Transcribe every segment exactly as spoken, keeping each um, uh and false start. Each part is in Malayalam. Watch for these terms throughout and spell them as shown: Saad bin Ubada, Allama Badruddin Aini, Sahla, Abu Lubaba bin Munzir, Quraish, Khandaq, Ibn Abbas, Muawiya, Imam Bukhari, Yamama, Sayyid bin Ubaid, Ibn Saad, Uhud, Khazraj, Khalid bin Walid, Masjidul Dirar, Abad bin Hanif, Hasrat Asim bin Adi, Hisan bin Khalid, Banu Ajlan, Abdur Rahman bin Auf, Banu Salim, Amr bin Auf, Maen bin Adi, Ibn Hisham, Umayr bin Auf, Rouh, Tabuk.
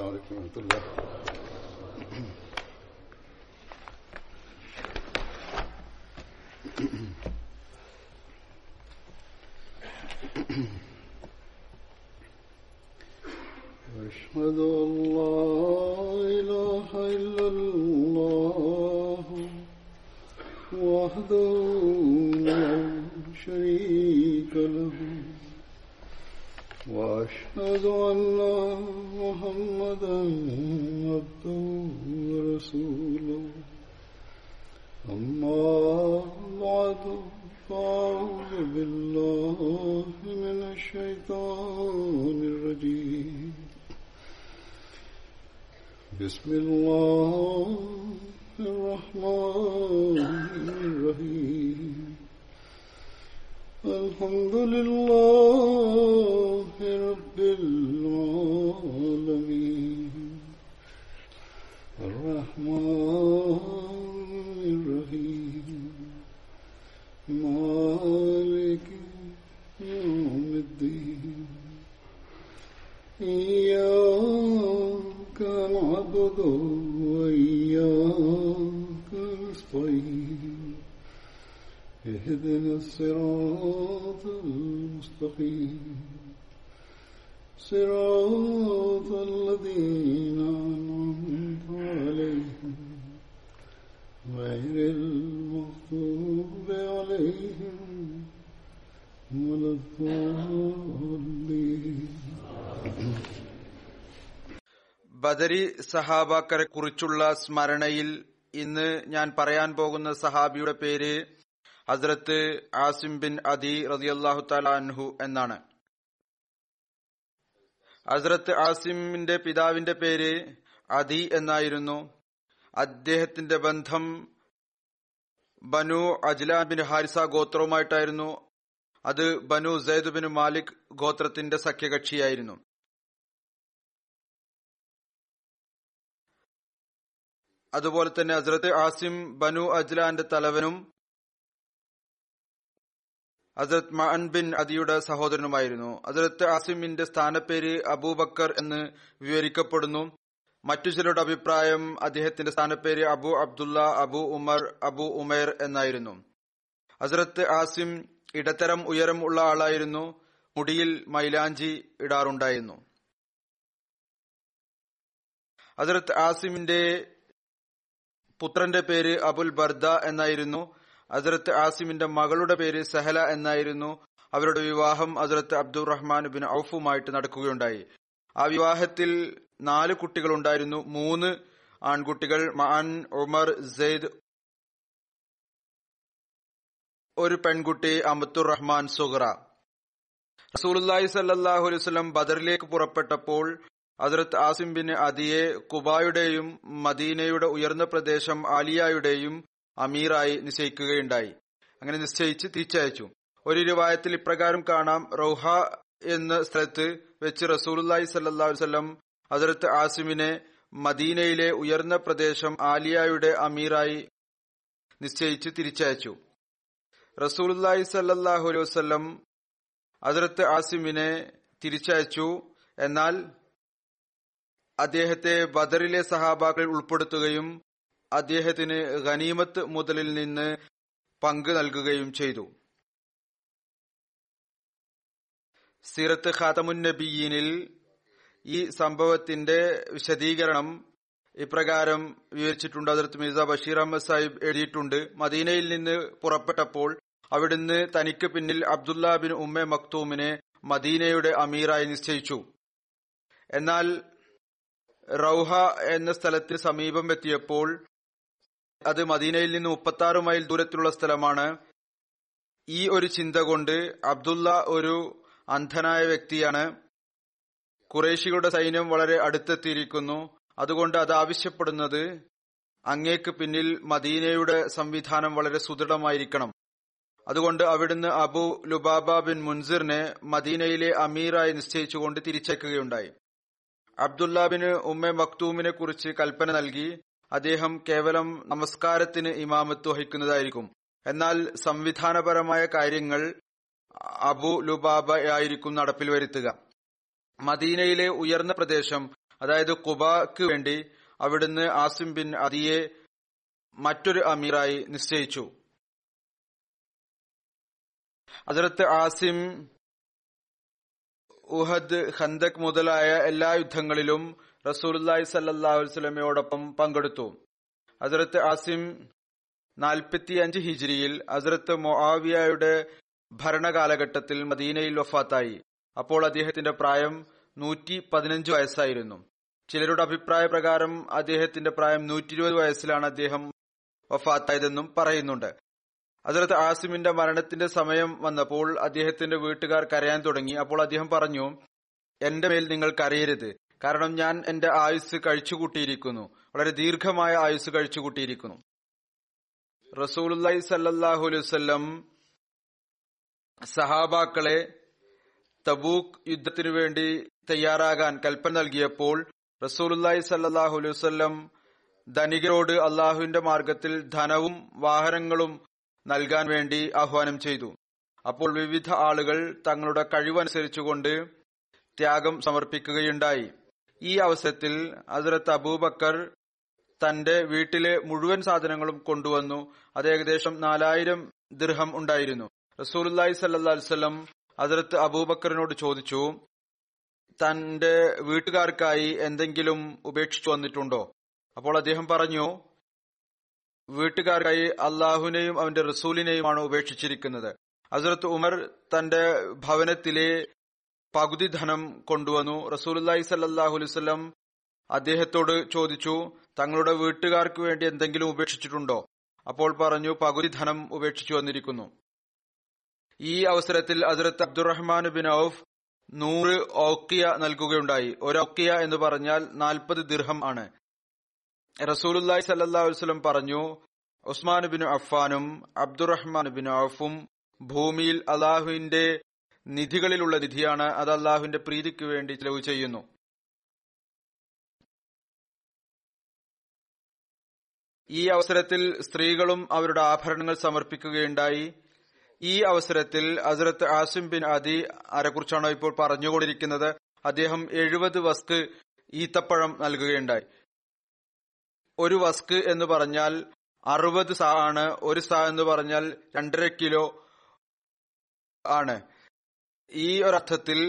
السلام عليكم ورحمة الله. أشهد أن لا إله إلا الله وحده لا شريك له وأشهد أن محمدا عبده ورسوله أما بعد فأعوذ بالله من الشيطان الرجيم بسم الله الرحمن الرحيم الحمد لله رب العالمين الرحمن الرحيم مالك يوم الدين إياك نعبد وإياك نستعين اهدنا الصراط المستقيم صراط الذين أنعمت عليهم غير المغضوب عليهم ولا الضالين. ബദരി സഹാബാക്കരെ കുറിച്ചുള്ള സ്മരണയിൽ ഇന്ന് ഞാൻ പറയാൻ പോകുന്ന സഹാബിയുടെ പേര് ഹസ്രത്ത് ആസിം ബിൻ അദി റളിയല്ലാഹു തആല അൻഹു എന്നാണ്. ഹസ്രത്ത് ആസിമിന്റെ പിതാവിന്റെ പേര് അദി എന്നായിരുന്നു. അദ്ദേഹത്തിന്റെ ബന്ധം ബനു അജ്ലാൻ ബിൻ ഹാരിസ ഗോത്രവുമായിട്ടായിരുന്നു. അത് ബനു സൈദ് ബിൻ മാലിക് ഗോത്രത്തിന്റെ സഖ്യകക്ഷിയായിരുന്നു. അതുപോലെ തന്നെ ഹസ്രത്ത് ആസിം ബനു അജ്ലാന്റെ തലവനും ഹസ്രത്ത് മാൻ ബിൻ അദിയുടെ സഹോദരനുമായിരുന്നു. ഹസ്രത്ത് ആസിമിന്റെ സ്ഥാനപ്പേര് അബൂബക്കർ എന്ന് വിവരിക്കപ്പെടുന്നു. മറ്റു ചിലരുടെ അഭിപ്രായം അദ്ദേഹത്തിന്റെ സ്ഥാനപ്പേര് അബു അബ്ദുള്ള, അബു ഉമർ, അബു ഉമേർ എന്നായിരുന്നു. ഹസ്രത്ത് ആസിം ഇടത്തരം ഉയരം ഉള്ള ആളായിരുന്നു. മുടിയിൽ മൈലാഞ്ചി ഇടാറുണ്ടായിരുന്നു. ഹസ്രത്ത് ആസിമിന്റെ പുത്രന്റെ പേര് അബുൽ ബർദ എന്നായിരുന്നു. ഹസ്രത്ത് ആസിമിന്റെ മകളുടെ പേര് സഹല എന്നായിരുന്നു. അവരുടെ വിവാഹം ഹസ്രത്ത് അബ്ദുർ റഹ്മാൻ ബിൻ ഔഫുമായിട്ട് നടക്കുകയുണ്ടായി. ആ വിവാഹത്തിൽ നാല് കുട്ടികളുണ്ടായിരുന്നു. മൂന്ന് ആൺകുട്ടികൾ, മഅൻ, ഉമർ, സെയ്ദ്. ഒരു പെൺകുട്ടി അമത്തുർ റഹ്മാൻ സുഗ്ര. റസൂലുള്ളാഹി സ്വല്ലല്ലാഹു അലൈഹി വസല്ലം ബദറിലേക്ക് പുറപ്പെട്ടപ്പോൾ ഹസ്രത്ത് ആസിം ബിൻ അദിയെ ഖുബായുടെയും മദീനയുടെ ഉയർന്ന പ്രദേശം ആലിയയുടെയും അമീറായി നിശ്ചയിക്കുകയുണ്ടായി. അങ്ങനെ നിശ്ചയിച്ച് തിരിച്ചയച്ചു. ഒരു റിവായത്തിൽ ഇപ്രകാരം കാണാം: റൗഹ എന്ന സ്ഥലത്ത് വെച്ച് റസൂലുള്ളാഹി സ്വല്ലല്ലാഹു അലൈഹി വസല്ലം ഹസ്രത്ത് ആസിമിനെ മദീനയിലെ ഉയർന്ന പ്രദേശം ആലിയയുടെ അമീറായി നിശ്ചയിച്ച് തിരിച്ചയച്ചു. റസൂലുള്ളാഹി സ്വല്ലല്ലാഹു അലൈഹി വസല്ലം ഹസ്രത്ത് ആസിമിനെ തിരിച്ചയച്ചു. എന്നാൽ അദ്ദേഹത്തെ ബദറിലെ സഹാബാക്കൾ ഉൾപ്പെടുത്തുകയും അദ്ദേഹത്തിന് ഗനീമത്ത് മുതലിൽ നിന്ന് പങ്ക് നൽകുകയും ചെയ്തു. സീറത്ത് ഖാതമുൻ നബിയീനിൽ ഈ സംഭവത്തിന്റെ വിശദീകരണം ഇപ്രകാരം വിവരിച്ചിട്ടുണ്ട്. ഹസ്രത്ത് മിർസ ബഷീർ അഹമ്മദ് സാഹിബ് എഴുതിയിട്ടുണ്ട്: മദീനയിൽ നിന്ന് പുറപ്പെട്ടപ്പോൾ അവിടുന്ന് തനിക്ക് പിന്നിൽ അബ്ദുല്ലാ ബിൻ ഉമ്മെ മക്തൂമിനെ മദീനയുടെ അമീറായി നിശ്ചയിച്ചു. എന്നാൽ റൗഹ എന്ന സ്ഥലത്തിന് സമീപം എത്തിയപ്പോൾ, അത് മദീനയിൽ നിന്ന് മുപ്പത്തി ആറ് മൈൽ ദൂരത്തിലുള്ള സ്ഥലമാണ്, ഈ ഒരു ചിന്ത കൊണ്ട് അബ്ദുള്ള ഒരു അന്ധനായ വ്യക്തിയാണ്, ഖുറൈശികളുടെ സൈന്യം വളരെ അടുത്തെത്തിയിരിക്കുന്നു, അതുകൊണ്ട് അത് ആവശ്യപ്പെടുന്നത് അങ്ങേക്ക് പിന്നിൽ മദീനയുടെ സംവിധാനം വളരെ സുദൃഢമായിരിക്കണം, അതുകൊണ്ട് അവിടുന്ന് അബു ലുബാബ ബിൻ മുൻസിറിനെ മദീനയിലെ അമീറായി നിശ്ചയിച്ചുകൊണ്ട് തിരിച്ചയക്കുകയുണ്ടായി. അബ്ദുല്ല ബിൻ ഉമ്മെ മക്തൂമിനെ കുറിച്ച് കൽപ്പന നൽകി അദ്ദേഹം കേവലം നമസ്കാരത്തിന് ഇമാമത്ത് വഹിക്കുന്നതായിരിക്കും, എന്നാൽ സംവിധാനപരമായ കാര്യങ്ങൾ അബു ലുബാബയായിരിക്കും നടപ്പിൽ വരുത്തുക. മദീനയിലെ ഉയർന്ന പ്രദേശം അതായത് ഖുബാക്ക് വേണ്ടി അവിടുന്ന് ആസിം ബിൻ അദിയെ മറ്റൊരു അമീറായി നിശ്ചയിച്ചു. ഹസ്രത്ത് ആസിം ഉഹദ്, ഖന്ദഖ് മുതലായ എല്ലാ യുദ്ധങ്ങളിലും റസൂലുള്ളാഹി സല്ലല്ലാഹു അലൈഹി വസല്ലമയോടൊപ്പം പങ്കെടുത്തു. ഹസ്രത്ത് ആസിം നാൽപ്പത്തി അഞ്ച് ഹിജ്രിയിൽ ഹസ്രത്ത് മുആവിയയുടെ ഭരണകാലഘട്ടത്തിൽ മദീനയിൽ വഫാത്തായി. അപ്പോൾ അദ്ദേഹത്തിന്റെ പ്രായം നൂറ്റി പതിനഞ്ച് വയസ്സായിരുന്നു. ചിലരുടെ അഭിപ്രായ പ്രകാരം അദ്ദേഹത്തിന്റെ പ്രായം നൂറ്റി ഇരുപത് വയസ്സിലാണ് അദ്ദേഹം വഫാത്തായതെന്നും പറയുന്നുണ്ട്. ഹസ്രത്ത് ആസിമിന്റെ മരണത്തിന്റെ സമയം വന്നപ്പോൾ അദ്ദേഹത്തിന്റെ വീട്ടുകാർ കരയാൻ തുടങ്ങി. അപ്പോൾ അദ്ദേഹം പറഞ്ഞു, എന്റെ മേൽ നിങ്ങൾ കരയരുത്, കാരണം ഞാൻ എന്റെ ആയുസ് കഴിച്ചുകൂട്ടിയിരിക്കുന്നു, വളരെ ദീർഘമായ ആയുസ് കഴിച്ചുകൂട്ടിയിരിക്കുന്നു. റസൂലുള്ളാഹി സല്ലല്ലാഹു അലൈഹി വസല്ലം സഹാബാക്കളെ തബൂക്ക് യുദ്ധത്തിനു വേണ്ടി തയ്യാറാകാൻ കൽപ്പന നൽകിയപ്പോൾ റസൂലുള്ളാഹി സല്ലല്ലാഹു അലൈഹി വസല്ലം ധനികരോട് അള്ളാഹുവിന്റെ മാർഗത്തിൽ ധനവും വാഹനങ്ങളും നൽകാൻ വേണ്ടി ആഹ്വാനം ചെയ്തു. അപ്പോൾ വിവിധ ആളുകൾ തങ്ങളുടെ കഴിവനുസരിച്ചുകൊണ്ട് ത്യാഗം സമർപ്പിക്കുകയുണ്ടായി. ഈ അവസരത്തിൽ ഹസ്രത്ത് അബൂബക്കർ തന്റെ വീട്ടിലെ മുഴുവൻ സാധനങ്ങളും കൊണ്ടുവന്നു. അത് ഏകദേശം നാലായിരം ദിർഹം ഉണ്ടായിരുന്നു. റസൂലുള്ളാഹി സല്ലല്ലാഹു അലൈഹി വസല്ലം ഹസ്രത്ത് അബൂബക്കറിനോട് ചോദിച്ചു, തന്റെ വീട്ടുകാർക്കായി എന്തെങ്കിലും ഉപേക്ഷിച്ചു വന്നിട്ടുണ്ടോ? അപ്പോൾ അദ്ദേഹം പറഞ്ഞു, വീട്ടുകാർക്കായി അള്ളാഹുവിനെയും അവന്റെ റസൂലിനെയുമാണ് ഉപേക്ഷിച്ചിരിക്കുന്നത്. ഹസ്രത്ത് ഉമർ തന്റെ ഭവനത്തിലെ പകുതി ധനം കൊണ്ടുവന്നു. റസൂലുള്ളാഹി സല്ലല്ലാഹു അലൈഹി വസല്ലം അദ്ദേഹത്തോട് ചോദിച്ചു, തങ്ങളുടെ വീട്ടുകാർക്ക് വേണ്ടി എന്തെങ്കിലും ഉപേക്ഷിച്ചിട്ടുണ്ടോ? അപ്പോൾ പറഞ്ഞു, പകുതി ധനം ഉപേക്ഷിച്ചു വന്നിരിക്കുന്നു. ഈ അവസരത്തിൽ ഹസ്രത്ത് അബ്ദുർ റഹ്മാൻ ബിൻ ഔഫ് നൂറ് ഔക്കിയ നൽകുകയുണ്ടായി. ഒരു ഔക്കിയ എന്ന് പറഞ്ഞാൽ നാൽപ്പത് ദിർഹം ആണ്. റസൂലുള്ളാഹി സല്ലല്ലാഹു അലൈഹി വസല്ലം പറഞ്ഞു, ഉസ്മാൻ ബിൻ അഫ്ഫാനും അബ്ദുറഹ്മാൻ ബിൻ ഔഫും ഭൂമിയിൽ അള്ളാഹുവിന്റെ നിധികളിലുള്ള നിധിയാണ്, അത് അള്ളാഹുവിന്റെ പ്രീതിക്ക് വേണ്ടി ചെലവ് ചെയ്യുന്നു. ഈ അവസരത്തിൽ സ്ത്രീകളും അവരുടെ ആഭരണങ്ങൾ സമർപ്പിക്കുകയുണ്ടായി. ഈ അവസരത്തിൽ ഹസ്രത്ത് ആസിം ബിൻ അദി, ആരെക്കുറിച്ചാണോ ഇപ്പോൾ പറഞ്ഞുകൊണ്ടിരിക്കുന്നത്, അദ്ദേഹം എഴുപത് വസ്ക് ഈത്തപ്പഴം നൽകുകയുണ്ടായി. ഒരു വസ്ക് എന്ന് പറഞ്ഞാൽ അറുപത് സാ ആണ്. ഒരു സാ എന്ന് പറഞ്ഞാൽ രണ്ടര കിലോ ആണ്. ഈ ഒരർത്ഥത്തിൽ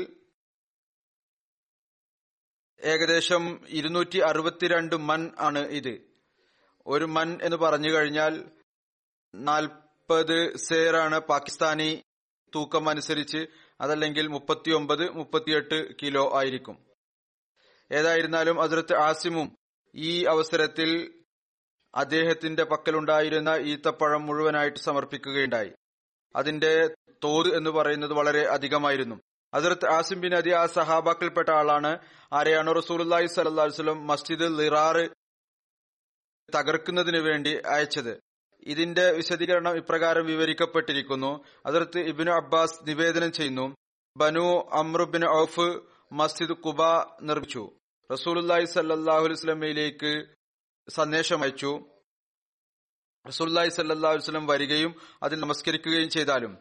ഏകദേശം ഇരുന്നൂറ്റി അറുപത്തിരണ്ട് മൺ ആണ് ഇത്. ഒരു മൺ എന്ന് പറഞ്ഞു കഴിഞ്ഞാൽ നാൽപ്പത് സേറാണ് പാകിസ്ഥാനി തൂക്കം അനുസരിച്ച്, അതല്ലെങ്കിൽ മുപ്പത്തി ഒമ്പത് മുപ്പത്തിയെട്ട് കിലോ ആയിരിക്കും. ഏതായിരുന്നാലും ഹസ്രത്ത് ആസിമും ഈ അവസരത്തിൽ അദ്ദേഹത്തിന്റെ പക്കലുണ്ടായിരുന്ന ഈത്തപ്പഴം മുഴുവനായിട്ട് സമർപ്പിക്കുകയുണ്ടായി. അതിന്റെ തോത് എന്ന് പറയുന്നത് വളരെ അധികമായിരുന്നു. ഹസ്രത്ത് ആസിം ബിൻ അദി ആ സഹാബാക്കിൽപ്പെട്ട ആളാണ്. ആരെയാണോ റസൂലുള്ളാഹി സല്ലല്ലാഹു അലൈഹി വസല്ലം മസ്ജിദുൽ ദിറാർ തകർക്കുന്നതിന് വേണ്ടി അയച്ചത്. ഇതിന്റെ വിശദീകരണം ഇപ്രകാരം വിവരിക്കപ്പെട്ടിരിക്കുന്നു. ഹസ്രത്ത് ഇബ്ൻ അബ്ബാസ് നിവേദനം ചെയ്യുന്നു, ബനു അംർ ബിൻ ഔഫ് മസ്ജിദ് ഖുബാ നിർമ്മിച്ചു. റസൂലുള്ളാഹി സല്ലല്ലാഹു അലൈഹി വസല്ലമയിലേക്ക് സന്ദേശം അയച്ചു. റസൂലുള്ളാഹി സല്ലല്ലാഹു അലൈഹി വസല്ലം വരികയും അതിൽ നമസ്കരിക്കുകയും ചെയ്താലും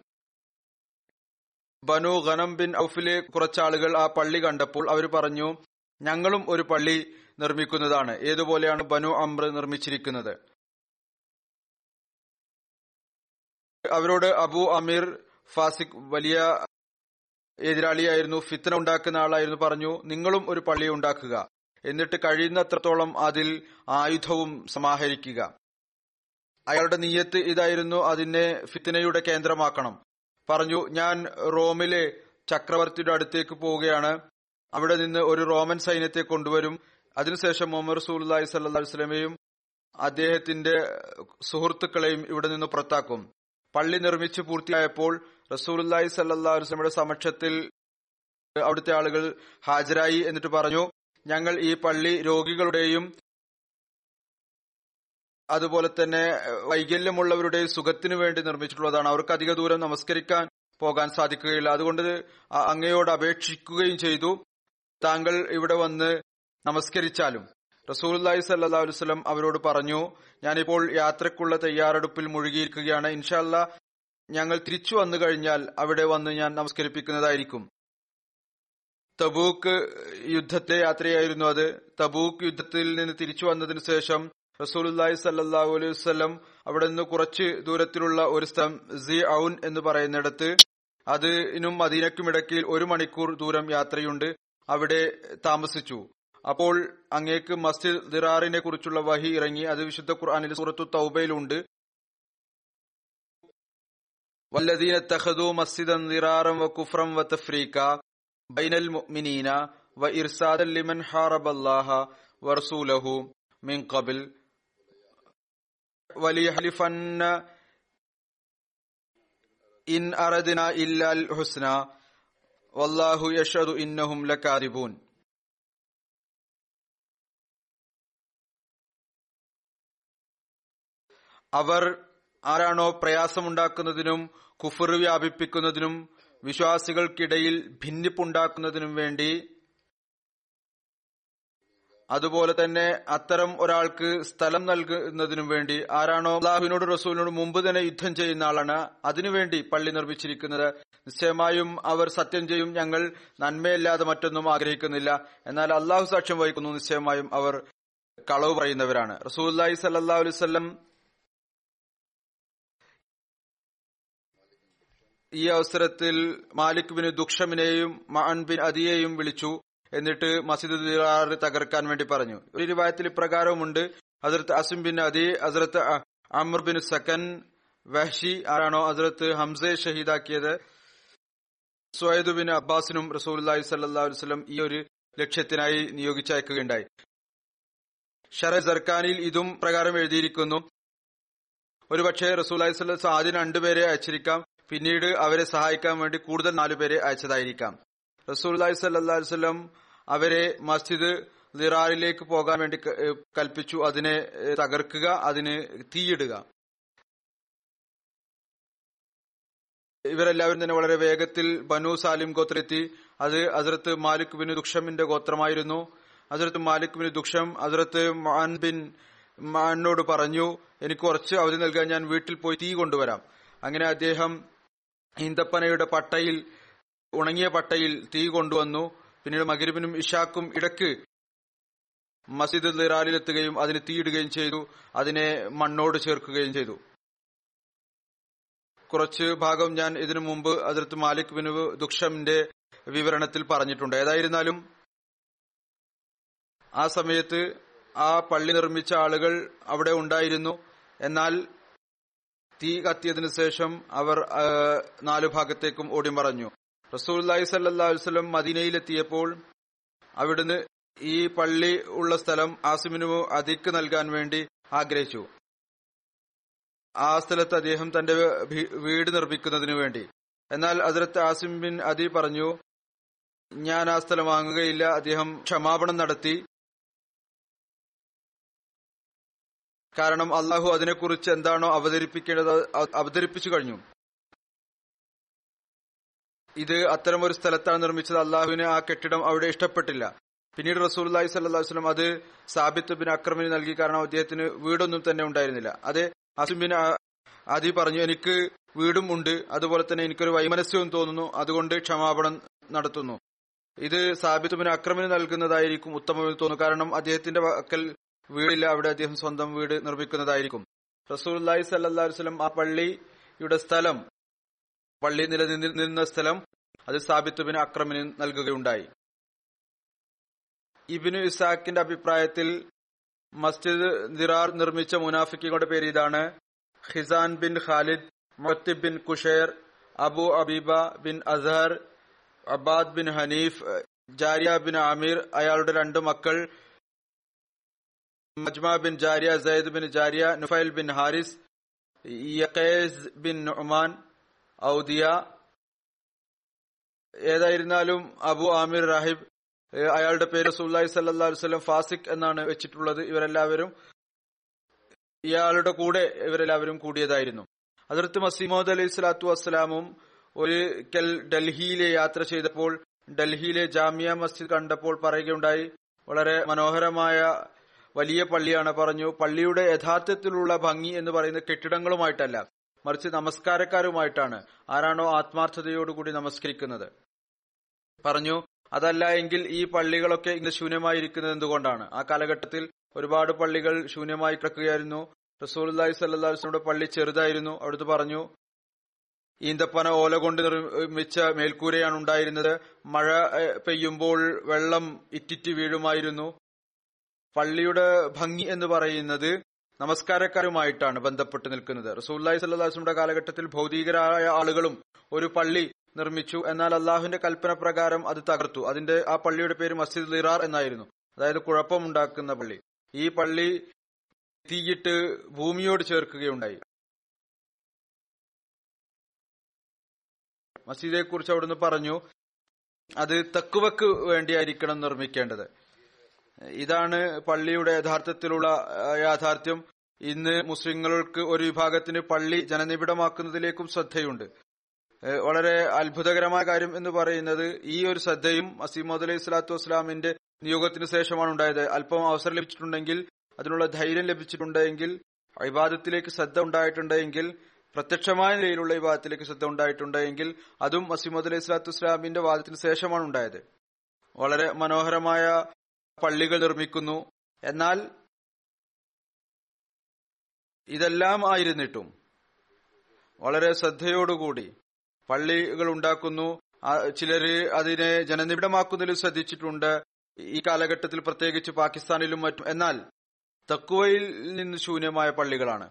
ബനു ഗനം ബിൻ ഔഫിലെ കുറച്ചാളുകൾ ആ പള്ളി കണ്ടപ്പോൾ അവർ പറഞ്ഞു, ഞങ്ങളും ഒരു പള്ളി നിർമ്മിക്കുന്നതാണ്, ഏതുപോലെയാണ് ബനു അംർ നിർമ്മിച്ചിരിക്കുന്നത്. അവരോട് അബു അമീർ ഫാസിഖ്, വലിയ എതിരാളിയായിരുന്നു, ഫിത്ന ഉണ്ടാക്കുന്ന ആളായിരുന്നു, പറഞ്ഞു, നിങ്ങളും ഒരു പള്ളി ഉണ്ടാക്കുക, എന്നിട്ട് കഴിയുന്നത്രത്തോളം അതിൽ ആയുധവും സമാഹരിക്കുക. അയാളുടെ നിയ്യത്ത് ഇതായിരുന്നു, അതിനെ ഫിത്നയുടെ കേന്ദ്രമാക്കണം. പറഞ്ഞു, ഞാൻ റോമിലെ ചക്രവർത്തിയുടെ അടുത്തേക്ക് പോവുകയാണ്, അവിടെ നിന്ന് ഒരു റോമൻ സൈന്യത്തെ കൊണ്ടുവരും, അതിനുശേഷം മുഹമ്മദ് റസൂലുള്ളാഹി സ്വല്ലല്ലാഹു അലൈഹി വസല്ലമയും അദ്ദേഹത്തിന്റെ സുഹൃത്തുക്കളെയും ഇവിടെ നിന്ന് പുറത്താക്കും. പള്ളി നിർമ്മിച്ചു പൂർത്തിയായപ്പോൾ റസൂലുള്ളാഹി സല്ലല്ലാഹു അലൈഹി വസല്ലമയുടെ സമക്ഷത്തിൽ അവിടുത്തെ ആളുകൾ ഹാജരായി. എന്നിട്ട് പറഞ്ഞു, ഞങ്ങൾ ഈ പള്ളി രോഗികളുടെയും അതുപോലെ തന്നെ വൈകല്യമുള്ളവരുടെയും സുഖത്തിനു വേണ്ടി നിർമ്മിച്ചിട്ടുള്ളതാണ്, അവർക്ക് അധിക ദൂരം നമസ്കരിക്കാൻ പോകാൻ സാധിക്കുകയില്ല, അതുകൊണ്ട് അങ്ങയോട് അപേക്ഷിക്കുകയും ചെയ്തു, താങ്കൾ ഇവിടെ വന്ന് നമസ്കരിച്ചാലും. റസൂലുള്ളാഹി സല്ലല്ലാഹു അലൈഹി വസല്ലം അവരോട് പറഞ്ഞു, ഞാനിപ്പോൾ യാത്രക്കുള്ള തയ്യാറെടുപ്പിൽ മുഴുകിയിരിക്കുകയാണ്, ഇൻഷാല്ലാ ഞങ്ങൾ തിരിച്ചു വന്നു കഴിഞ്ഞാൽ അവിടെ വന്ന് ഞാൻ നമസ്കരിപ്പിക്കുന്നതായിരിക്കും. തബൂക്ക് യുദ്ധത്തെ യാത്രയായിരുന്നു അത്. തബൂക്ക് യുദ്ധത്തിൽ നിന്ന് തിരിച്ചു വന്നതിനു ശേഷം റസൂലുള്ളാഹി സല്ലല്ലാഹു അലൈഹി വസല്ലം അവിടെ നിന്ന് കുറച്ച് ദൂരത്തിലുള്ള ഒരു സ്ഥലം സിഔൻ എന്ന് പറയുന്നിടത്ത്, അത് ഇനും മദീനക്കുമിടയ്ക്ക് ഒരു മണിക്കൂർ ദൂരം യാത്രയുണ്ട്, അവിടെ താമസിച്ചു. അപ്പോൾ അങ്ങേക്ക് മസ്ജിദ് ദിറാറിനെ കുറിച്ചുള്ള വഹി ഇറങ്ങി. അത് വിശുദ്ധ ഖുർആനിൽ സൂറത്തു തൗബയിലുണ്ട്. വല്ലദീന തഖദൂ മസ്ജിദൻ ദിറാറൻ വകുഫ്റൻ വതഫ്രീഖ ബൈനൽ മുഅ്മിനീന വഇർസാദൻ ലിമൻ ഹാറബല്ലാഹ വറസൂലഹു മിൻ ഖബൽ വലിഹലിഫന്ന ഇൻ അറദ്നാ ഇല്ലൽ ഹുസ്ന വല്ലാഹു യഷ്ഹദു ഇന്നഹും ലകാരിബൂൻ. അവർ ആരാണോ പ്രയാസമുണ്ടാക്കുന്നതിനും കുഫർ വ്യാപിപ്പിക്കുന്നതിനും വിശ്വാസികൾക്കിടയിൽ ഭിന്നിപ്പുണ്ടാക്കുന്നതിനും വേണ്ടി, അതുപോലെ തന്നെ അത്തരം ഒരാൾക്ക് സ്ഥലം നൽകുന്നതിനും വേണ്ടി, ആരാണോ അല്ലാഹുവിനോട് റസൂലിനോട് മുമ്പ് തന്നെ യുദ്ധം ചെയ്യുന്ന ആളാണ്, അതിനുവേണ്ടി പള്ളി നിർമ്മിച്ചിരിക്കുന്നത്, നിശ്ചയമായും അവർ സത്യം ചെയ്യും, ഞങ്ങൾ നന്മയല്ലാതെ മറ്റൊന്നും ആഗ്രഹിക്കുന്നില്ല, എന്നാൽ അല്ലാഹു സാക്ഷ്യം വഹിക്കുന്നു, നിശ്ചയമായും അവർ കളവ് പറയുന്നവരാണ്. റസൂലുള്ളാഹി സ്വല്ലല്ലാഹു അലൈഹി വസല്ലം ഈ അവസരത്തിൽ മാലിക് ബിൻ ദുക്ഷമിനെയും മഅൻ ബിൻ അദിയെയും വിളിച്ചു. എന്നിട്ട് മസ്ജിദ് ദിറാർ തകർക്കാൻ വേണ്ടി പറഞ്ഞു. ഒരു റിവായത്തിൽ ഇപ്രകാരവുമുണ്ട്: ഹസ്രത്ത് അസിം ബിൻ അദി, ഹസ്രത്ത് അമർ ബിൻ സക്കൻ, വഹ്ഷി ആരാണോ ഹസ്രത്ത് ഹംസയെ ഷഹീദാക്കിയത്, സുഹൈദ് ബിൻ അബ്ബാസിനും റസൂലുള്ളാഹി സ്വല്ലല്ലാഹു അലൈഹി വസല്ലം ഈ ഒരു ലക്ഷ്യത്തിനായി നിയോഗിച്ചയക്കുകയുണ്ടായി. ഷറഹ് സർക്കാനിയിൽ ഇതും പ്രകാരം എഴുതിയിരിക്കുന്നു. ഒരുപക്ഷെ റസൂലുള്ളാഹി സ്വല്ലല്ലാഹു അലൈഹി വസല്ലം ആദ്യം രണ്ടുപേരെ അയച്ചിരിക്കാം, പിന്നീട് അവരെ സഹായിക്കാൻ വേണ്ടി കൂടുതൽ നാലുപേരെ അയച്ചതായിരിക്കാം. റസൂലുള്ളാഹി സ്വല്ലല്ലാഹു അലൈഹി വസല്ലം അവരെ മസ്ജിദ് ദിറാറിലേക്ക് പോകാൻ വേണ്ടി കൽപ്പിച്ചു. അതിനെ തകർക്കുക, അതിന് തീയിടുക. ഇവരെല്ലാവരും തന്നെ വളരെ വേഗത്തിൽ ബനു സാലിം ഗോത്രത്തിൽ, അത് ഹസ്രത്ത് മാലിക് ബിൻ ദുക്ഷമിന്റെ ഗോത്രമായിരുന്നു. ഹസ്രത്ത് മാലിക് ബിൻ ദുക്ഷം ഹസ്രത്ത് മഅൻ ബിൻ മഅനോട് പറഞ്ഞു, എനിക്ക് കുറച്ച് അവധി നൽകാൻ, ഞാൻ വീട്ടിൽ പോയി തീ കൊണ്ടുവരാം. അങ്ങനെ അദ്ദേഹം ഈന്തപ്പനയുടെ പട്ടയിൽ, ഉണങ്ങിയ പട്ടയിൽ തീ കൊണ്ടുവന്നു. പിന്നീട് മഗ്രിബിനും ഇശാക്കും ഇടക്ക് മസ്ജിദ് ദിറാറിലെത്തുകയും അതിന് തീയിടുകയും ചെയ്തു, അതിനെ മണ്ണോട് ചേർക്കുകയും ചെയ്തു. കുറച്ച് ഭാഗം ഞാൻ ഇതിനു മുമ്പ് ഹസ്രത്ത് മാലിക് ബിൻ ദുക്ഷമിന്റെ വിവരണത്തിൽ പറഞ്ഞിട്ടുണ്ട്. ഏതായിരുന്നാലും ആ സമയത്ത് ആ പള്ളി നിർമ്മിച്ച ആളുകൾ അവിടെ ഉണ്ടായിരുന്നു. എന്നാൽ തീ കത്തിയതിനു ശേഷം അവർ നാലു ഭാഗത്തേക്കും ഓടി മറഞ്ഞു. റസൂലുള്ളാഹി സ്വല്ലല്ലാഹു അലൈഹി വസല്ലം മദീനയിലെത്തിയപ്പോൾ അവിടുന്ന് ഈ പള്ളി ഉള്ള സ്ഥലം ആസിമിനു അതിക്ക് നൽകാൻ വേണ്ടി ആഗ്രഹിച്ചു. ആ സ്ഥലത്ത് അദ്ദേഹം തന്റെ വീട് നിർമ്മിക്കുന്നതിനു വേണ്ടി. എന്നാൽ ഹസ്രത്ത് ആസിം ബിൻ അദി പറഞ്ഞു, ഞാൻ ആ സ്ഥലം വാങ്ങുകയില്ല. അദ്ദേഹം ക്ഷമാപണം നടത്തി. കാരണം അള്ളാഹു അതിനെക്കുറിച്ച് എന്താണോ അവതരിപ്പിക്കേണ്ടത് അവതരിപ്പിച്ചു കഴിഞ്ഞു. ഇത് അത്തരമൊരു സ്ഥലത്താണ് നിർമ്മിച്ചത്. അള്ളാഹുവിന് ആ കെട്ടിടം അവിടെ ഇഷ്ടപ്പെട്ടില്ല. പിന്നീട് റസൂലുള്ളാഹി സ്വല്ലല്ലാഹു അലൈഹി വസല്ലം അത് സാബിത്ത് ബിൻ അക്രമിന് നൽകി. കാരണം അദ്ദേഹത്തിന് വീടൊന്നും തന്നെ ഉണ്ടായിരുന്നില്ല. അത് അസിം ബിൻ അദി പറഞ്ഞു, എനിക്ക് വീടും ഉണ്ട്, അതുപോലെ തന്നെ എനിക്കൊരു വൈമനസ്യവും തോന്നുന്നു, അതുകൊണ്ട് ക്ഷമാപണം നടത്തുന്നു. ഇത് സാബിത്ത് ബിൻ അക്രമിന് നൽകുന്നതായിരിക്കും ഉത്തമമെന്ന് തോന്നുന്നു. കാരണം അദ്ദേഹത്തിന്റെ വക്കൽ വീടില്ല, അവിടെ അദ്ദേഹം സ്വന്തം വീട് നിർമ്മിക്കുന്നതായിരിക്കും. റസൂലുള്ളാഹി സ്വല്ലല്ലാഹു അലൈഹി വസല്ലം ആ പള്ളിയുടെ സ്ഥലം, പള്ളി നിലനിന്നിരുന്ന സ്ഥലം, അത് സാബിത്ത് ബിൻ അക്രമിന് നൽകുകയുണ്ടായി. ഇബ്നു ഇസാഖിന്റെ അഭിപ്രായത്തിൽ മസ്ജിദ് ദിറാർ നിർമ്മിച്ച മുനാഫിക്കികളുടെ പേര് ഇതാണ്: Hisan bin Khalid, മുത്തബ് bin കുഷൈർ, Abu അബീബ bin അഷർ, Abad bin Hanif, Jariya bin Amir, അയാളുടെ രണ്ട് മക്കൾ Majma bin Jariya, Sayyid bin ജാരിയ, Nufail bin Haris, യഖൈസ് bin Nu'man, ഔദിയ. ഏതായിരുന്നാലും അബു ആമിർ റാഹിബ്, അയാളുടെ പേര് റസൂലുള്ളാഹി സ്വല്ലല്ലാഹു അലൈഹി വസല്ലം ഫാസിഖ് എന്നാണ് വെച്ചിട്ടുള്ളത്. ഇവരെല്ലാവരും ഇയാളുടെ കൂടെ ഇവരെല്ലാവരും കൂടിയതായിരുന്നു. ഹദ്റത്ത് മസീമോദ് അലൈഹി സ്വലാത്തു വസ്സലാമും ഒരിക്കൽ ഡൽഹിയിലെ യാത്ര ചെയ്തപ്പോൾ ഡൽഹിയിലെ ജാമിയ മസ്ജിദ് കണ്ടപ്പോൾ പറയുകയുണ്ടായി, വളരെ മനോഹരമായ വലിയ പള്ളിയാണ്. പറഞ്ഞു, പള്ളിയുടെ യഥാർത്ഥത്തിലുള്ള ഭംഗി എന്ന് പറയുന്നത് കെട്ടിടങ്ങളുമായിട്ടല്ല, മറിച്ച് നമസ്കാരക്കാരുമായിട്ടാണ്, ആരാണോ ആത്മാർത്ഥതയോടുകൂടി നമസ്കരിക്കുന്നത്. പറഞ്ഞു, അതല്ല എങ്കിൽ ഈ പള്ളികളൊക്കെ ഇങ്ങനെ ശൂന്യമായിരിക്കുന്നത് എന്തുകൊണ്ടാണ്? ആ കാലഘട്ടത്തിൽ ഒരുപാട് പള്ളികൾ ശൂന്യമായി കിടക്കുകയായിരുന്നു. റസൂലുള്ളാഹി സ്വല്ലല്ലാഹു അലൈഹി വസല്ലമയുടെ പള്ളി ചെറുതായിരുന്നു. അവിടുത്തെ പറഞ്ഞു, ഈന്തപ്പന ഓല കൊണ്ട് നിർമ്മിച്ച മേൽക്കൂരയാണ് ഉണ്ടായിരുന്നത്. മഴ പെയ്യുമ്പോൾ വെള്ളം ഇറ്റിറ്റ് വീഴുമായിരുന്നു. പള്ളിയുടെ ഭംഗി എന്ന് പറയുന്നത് നമസ്കാരക്കാരുമായിട്ടാണ് ബന്ധപ്പെട്ട് നിൽക്കുന്നത്. റസൂലുള്ളാഹി സ്വല്ലല്ലാഹു അലൈഹി വസല്ലമയുടെ കാലഘട്ടത്തിൽ ഭൗതികരായ ആളുകളും ഒരു പള്ളി നിർമ്മിച്ചു. എന്നാൽ അള്ളാഹുവിന്റെ കൽപ്പന പ്രകാരം അത് തകർത്തു. അതിന്റെ ആ പള്ളിയുടെ പേര് മസ്ജിദുൽ ദിറാർ എന്നായിരുന്നു, അതായത് കുഴപ്പമുണ്ടാക്കുന്ന പള്ളി. ഈ പള്ളി തീയിട്ട് ഭൂമിയോട് ചേർക്കുകയുണ്ടായി. മസ്ജിദെ കുറിച്ച് അവിടുന്ന് പറഞ്ഞു, അത് തക്വക്ക് വേണ്ടിയായിരിക്കണം നിർമ്മിക്കേണ്ടത്. ഇതാണ് പള്ളിയുടെ യഥാർത്ഥത്തിലുള്ള യാഥാർത്ഥ്യം. ഇന്ന് മുസ്ലിങ്ങൾക്ക് ഒരു വിഭാഗത്തിന് പള്ളി ജനനിബിഡമാക്കുന്നതിലേക്കും ശ്രദ്ധയുണ്ട്. വളരെ അത്ഭുതകരമായ കാര്യം എന്ന് പറയുന്നത് ഈ ഒരു ശ്രദ്ധയും മസീമോദ് അലൈഹി സ്വലാത്തു വസ്സലാമിന്റെ നിയോഗത്തിന് ശേഷമാണ് ഉണ്ടായത്. അല്പം അവസരം ലഭിച്ചിട്ടുണ്ടെങ്കിൽ, അതിനുള്ള ധൈര്യം ലഭിച്ചിട്ടുണ്ടെങ്കിൽ, ഇബാദത്തിലേക്ക് ശ്രദ്ധ ഉണ്ടായിട്ടുണ്ടെങ്കിൽ, പ്രത്യക്ഷമായ നിലയിലുള്ള വിവാദത്തിലേക്ക് ശ്രദ്ധ ഉണ്ടായിട്ടുണ്ടെങ്കിൽ, അതും മസീമോദ് അലൈഹി സ്വലാത്തു വസ്സലാമിന്റെ വാദത്തിന് ശേഷമാണ് ഉണ്ടായത്. വളരെ മനോഹരമായ പള്ളികൾ നിർമ്മിക്കുന്നു. എന്നാൽ ഇതെല്ലാം ആയിരുന്നിട്ടും വളരെ ശ്രദ്ധയോടുകൂടി പള്ളികൾ ഉണ്ടാക്കുന്നു. ചിലര് അതിനെ ജനനിബിഡമാക്കുന്നതിൽ ശ്രദ്ധിച്ചിട്ടുണ്ട്, ഈ കാലഘട്ടത്തിൽ പ്രത്യേകിച്ച് പാകിസ്ഥാനിലും മറ്റും. എന്നാൽ തക്വയിൽ നിന്ന് ശൂന്യമായ പള്ളികളാണ്.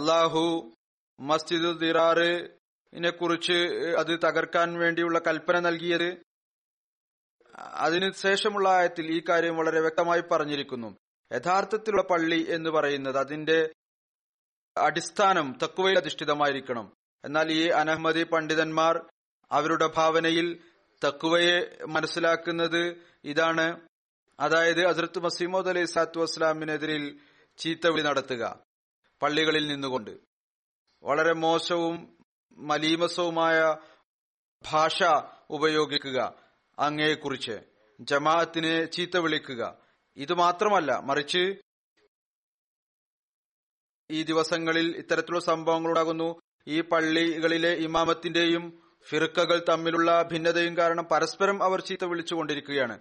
അള്ളാഹു മസ്ജിദുൽ ദിറാറിനെ കുറിച്ച് അത് തകർക്കാൻ വേണ്ടിയുള്ള കൽപ്പന നൽകിയത് അതിനു ശേഷമുള്ള ആയത്തിൽ ഈ കാര്യം വളരെ വ്യക്തമായി പറഞ്ഞിരിക്കുന്നു. യഥാർത്ഥത്തിലുള്ള പള്ളി എന്ന് പറയുന്നത് അതിന്റെ അടിസ്ഥാനം തക്വയിൽ അധിഷ്ഠിതമായിരിക്കണം. എന്നാൽ ഈ അനഹ്മദി പണ്ഡിതന്മാർ അവരുടെ ഭാവനയിൽ തഖ്വയെ മനസ്സിലാക്കുന്നത് ഇതാണ്, അതായത് ഹസ്രത്ത് മസീമോദ് അലൈഹി സ്വലാത്തു വസ്സലാമിനെതിരിൽ ചീത്തവിളി നടത്തുക പള്ളികളിൽ നിന്നുകൊണ്ട്. വളരെ മോശവും മലീമസവുമായ ഭാഷ ഉപയോഗിക്കുക, അങ്ങയെക്കുറിച്ച് ജമാഅത്തിനെ ചീത്ത വിളിക്കുക. ഇത് മാത്രമല്ല, മറിച്ച് ഈ ദിവസങ്ങളിൽ ഇത്തരത്തിലുള്ള സംഭവങ്ങളുണ്ടാകുന്നു. ഈ പള്ളികളിലെ ഇമാമത്തിന്റെയും ഫിർക്കകൾ തമ്മിലുള്ള ഭിന്നതയും കാരണം പരസ്പരം അവർ ചീത്ത വിളിച്ചുകൊണ്ടിരിക്കുകയാണ്.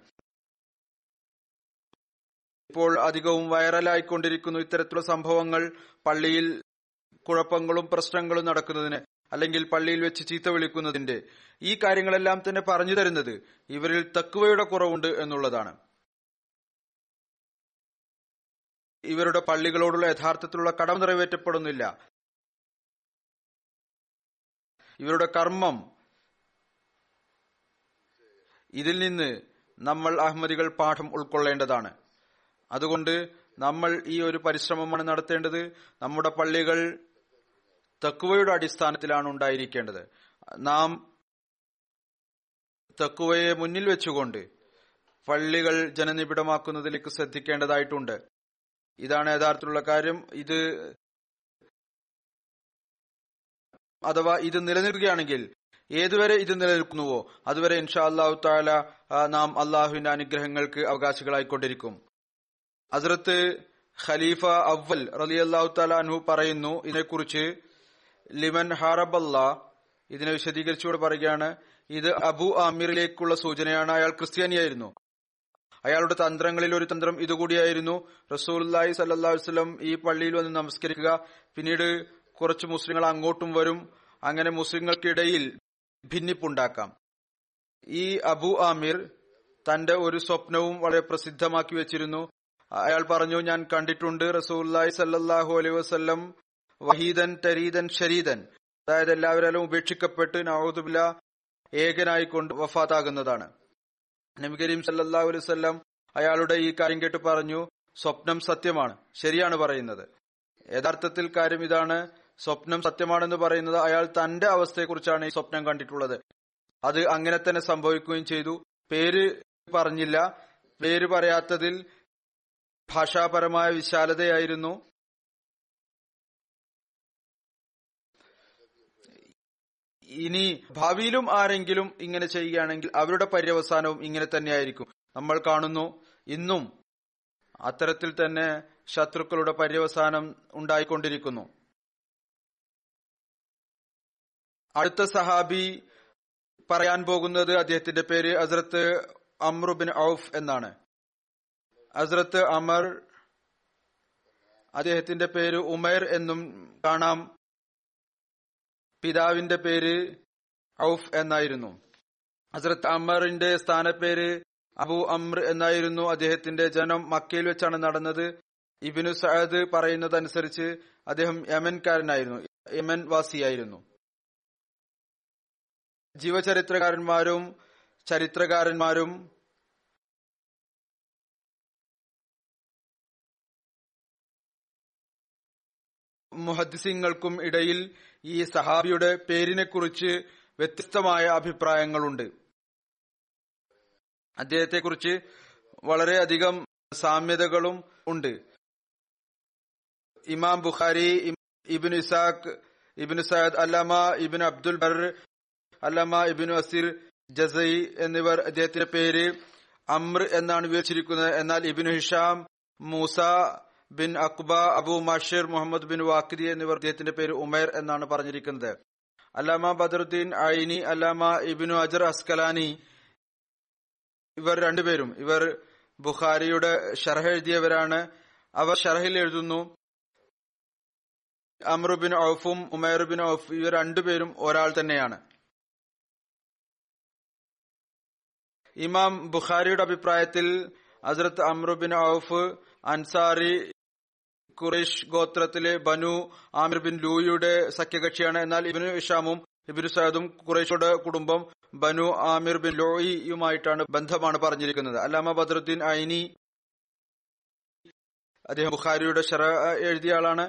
ഇപ്പോൾ അധികവും വൈറലായിക്കൊണ്ടിരിക്കുന്നു ഇത്തരത്തിലുള്ള സംഭവങ്ങൾ. പള്ളിയിൽ കുഴപ്പങ്ങളും പ്രശ്നങ്ങളും നടക്കുന്നതിന്, അല്ലെങ്കിൽ പള്ളിയിൽ വെച്ച് ചീത്ത വിളിക്കുന്നതിന്റെ, ഈ കാര്യങ്ങളെല്ലാം തന്നെ പറഞ്ഞു തരുന്നത് ഇവരിൽ തഖ്വയുടെ കുറവുണ്ട് എന്നുള്ളതാണ്. ഇവരുടെ പള്ളികളോടുള്ള യഥാർത്ഥത്തിലുള്ള കടം നിറവേറ്റപ്പെടുന്നില്ല. ഇവരുടെ കർമ്മം, ഇതിൽ നിന്ന് നമ്മൾ അഹ്മദികൾ പാഠം ഉൾക്കൊള്ളേണ്ടതാണ്. അതുകൊണ്ട് നമ്മൾ ഈ ഒരു പരിശ്രമമാണ് നടത്തേണ്ടത്. നമ്മുടെ പള്ളികൾ തഖ്വയുടെ അടിസ്ഥാനത്തിലാണ് ഉണ്ടായിരിക്കേണ്ടത്. നാം തഖ്വയെ മുന്നിൽ വെച്ചുകൊണ്ട് പള്ളികൾ ജനനിബിഡമാക്കുന്നതിലേക്ക് ശ്രദ്ധിക്കേണ്ടതായിട്ടുണ്ട്. ഇതാണ് യഥാർത്ഥത്തിലുള്ള കാര്യം. ഇത് അഥവാ ഇത് നിലനിൽക്കുകയാണെങ്കിൽ, ഏതുവരെ ഇത് നിലനിൽക്കുന്നുവോ അതുവരെ ഇൻഷാ അല്ലാഹു തആല നാം അള്ളാഹുവിന്റെ അനുഗ്രഹങ്ങൾക്ക് അവകാശികളായിക്കൊണ്ടിരിക്കും. ഹസ്രത്ത് ഖലീഫ അവൽ റളിയല്ലാഹു തആല അൻഹു പറയുന്നു ഇതിനെക്കുറിച്ച്, ലിമൻ ഹാറബല്ലാ, ഇതിനെ വിശദീകരിച്ചുകൂടെ പറയുകയാണ്, ഇത് അബു ആമിറിലേക്കുള്ള സൂചനയാണ്. അയാൾ ക്രിസ്ത്യാനിയായിരുന്നു. അയാളുടെ തന്ത്രങ്ങളിൽ ഒരു തന്ത്രം ഇതുകൂടിയായിരുന്നു. റസൂലുള്ളാഹി സ്വല്ലല്ലാഹു അലൈഹി വസല്ലം ഈ പള്ളിയിൽ വന്ന് നമസ്കരിക്കുക, പിന്നീട് കുറച്ച് മുസ്ലിങ്ങൾ അങ്ങോട്ടും വരും, അങ്ങനെ മുസ്ലിങ്ങൾക്കിടയിൽ ഭിന്നിപ്പുണ്ടാക്കാം. ഈ അബു ആമിർ തന്റെ ഒരു സ്വപ്നവും വളരെ പ്രസിദ്ധമാക്കി വെച്ചിരുന്നു. അയാൾ പറഞ്ഞു, ഞാൻ കണ്ടിട്ടുണ്ട് റസൂലുള്ളാഹി സല്ലല്ലാഹു അലൈഹി വസല്ലം വഹീദൻ തരീദൻ ശരീദൻ, അതായത് എല്ലാവരും ഉപേക്ഷിക്കപ്പെട്ട് നഅൂദുബില്ലാ ഏകനായിക്കൊണ്ട് വഫാത്താകുന്നതാണ്. നബി കരീം സല്ലല്ലാഹു അലൈഹി വസല്ലം അയാളുടെ ഈ കാര്യം കേട്ട് പറഞ്ഞു, സ്വപ്നം സത്യമാണ്, ശരിയാണ് പറയുന്നത്. യഥാർത്ഥത്തിൽ കാര്യം ഇതാണ്, സ്വപ്നം സത്യമാണെന്ന് പറയുന്നത് അയാൾ തന്റെ അവസ്ഥയെക്കുറിച്ചാണ് ഈ സ്വപ്നം കണ്ടിട്ടുള്ളത്. അത് അങ്ങനെ തന്നെ സംഭവിക്കുകയും ചെയ്തു. പേര് പറഞ്ഞില്ല. പേര് പറയാത്തതിൽ ഭാഷാപരമായ വിശാലതയായിരുന്നു. ഇനി ഭാവിയിലും ആരെങ്കിലും ഇങ്ങനെ ചെയ്യുകയാണെങ്കിൽ അവരുടെ പര്യവസാനവും ഇങ്ങനെ തന്നെയായിരിക്കും. നമ്മൾ കാണുന്നു ഇന്നും അത്തരത്തിൽ തന്നെ ശത്രുക്കളുടെ പര്യവസാനം ഉണ്ടായിക്കൊണ്ടിരിക്കുന്നു. അടുത്ത സഹാബി പറയാൻ പോകുന്നത്, അദ്ദേഹത്തിന്റെ പേര് ഹസ്രത്ത് അമ്ർ ബിൻ ഔഫ് എന്നാണ്. ഹസ്രത്ത് അമർ, അദ്ദേഹത്തിന്റെ പേര് ഉമൈർ എന്നും കാണാം. പിതാവിന്റെ പേര് ഔഫ് എന്നായിരുന്നു. ഹസ്രത്ത് അമറിന്റെ സ്ഥാനപ്പേര് അബു അമർ എന്നായിരുന്നു. അദ്ദേഹത്തിന്റെ ജനം മക്കയിൽ വെച്ചാണ് നടന്നത്. ഇബ്നു സഅദ് പറയുന്നതനുസരിച്ച് അദ്ദേഹം യമൻകാരനായിരുന്നു, യമൻ വാസിയായിരുന്നു. ജീവചരിത്രകാരന്മാരും ചരിത്രകാരന്മാരും മുഹദ്ദിസീങ്ങൾക്കും ഇടയിൽ ഈ സഹാബിയുടെ പേരിനെക്കുറിച്ച് വ്യത്യസ്തമായ അഭിപ്രായങ്ങളുണ്ട്. അദ്ദേഹത്തെക്കുറിച്ച് വളരെയധികം സാമ്യതകളും ഉണ്ട്. ഇമാം ബുഖാരി, ഇബ്നു ഇസാഖ്, ഇബ്നു സഅദ്, അല്ലമ ഇബ്നു അബ്ദുൽ ബർ, അല്ലമ ഇബ്നു അസീർ ജസൈ എന്നിവർ അദ്ദേഹത്തിന്റെ പേര് അമ്ർ എന്നാണ് വിവരിച്ചിരിക്കുന്നത്. എന്നാൽ Ibnu Hisham, Musa bin അഖ്ബ, Abu മാഷിർ, Muhammad bin വാഖിദി എന്നിവർ അദ്ദേഹത്തിന്റെ പേര് ഉമൈർ എന്നാണ് പറഞ്ഞിരിക്കുന്നത്. അല്ലാമ ബദറുദ്ദീൻ ഐനി, അല്ലാമ ഇബ്നു അജർ അസ്കലാനി ഇവർ രണ്ടുപേരും ഇവർ ബുഖാരിയുടെ ഷർഹ് എഴുതിയവരാണ്. അവർ ഷർഹിൽ എഴുതുന്നു, അമ്ർ ബിൻ ഔഫും ഉമൈർ ബിൻ ഔഫ് ഇവർ രണ്ടുപേരും ഒരാൾ തന്നെയാണ്. ഇമാം ബുഖാരിയുടെ അഭിപ്രായത്തിൽ ഹസ്രത്ത് Amr bin Auf Ansari Quraish ഗോത്രത്തിലെ ബനു ആമിർ ബിൻ ലൂയുടെ സഖ്യകക്ഷിയാണ്. എന്നാൽ ഇബ്നു ഇഷാമും ഇബ്നു സഅദും ഖുറൈഷയുടെ കുടുംബം ബനു ആമിർ ബിൻ ലൂയിയുമായിട്ടാണ് ബന്ധമാണ് പറഞ്ഞിരിക്കുന്നത്. അല്ലാമ ബദറുദ്ദീൻ ഐനി അദ്ദേഹം ബുഖാരിയുടെ ശറഹ് എഴുതിയ ആളാണ്.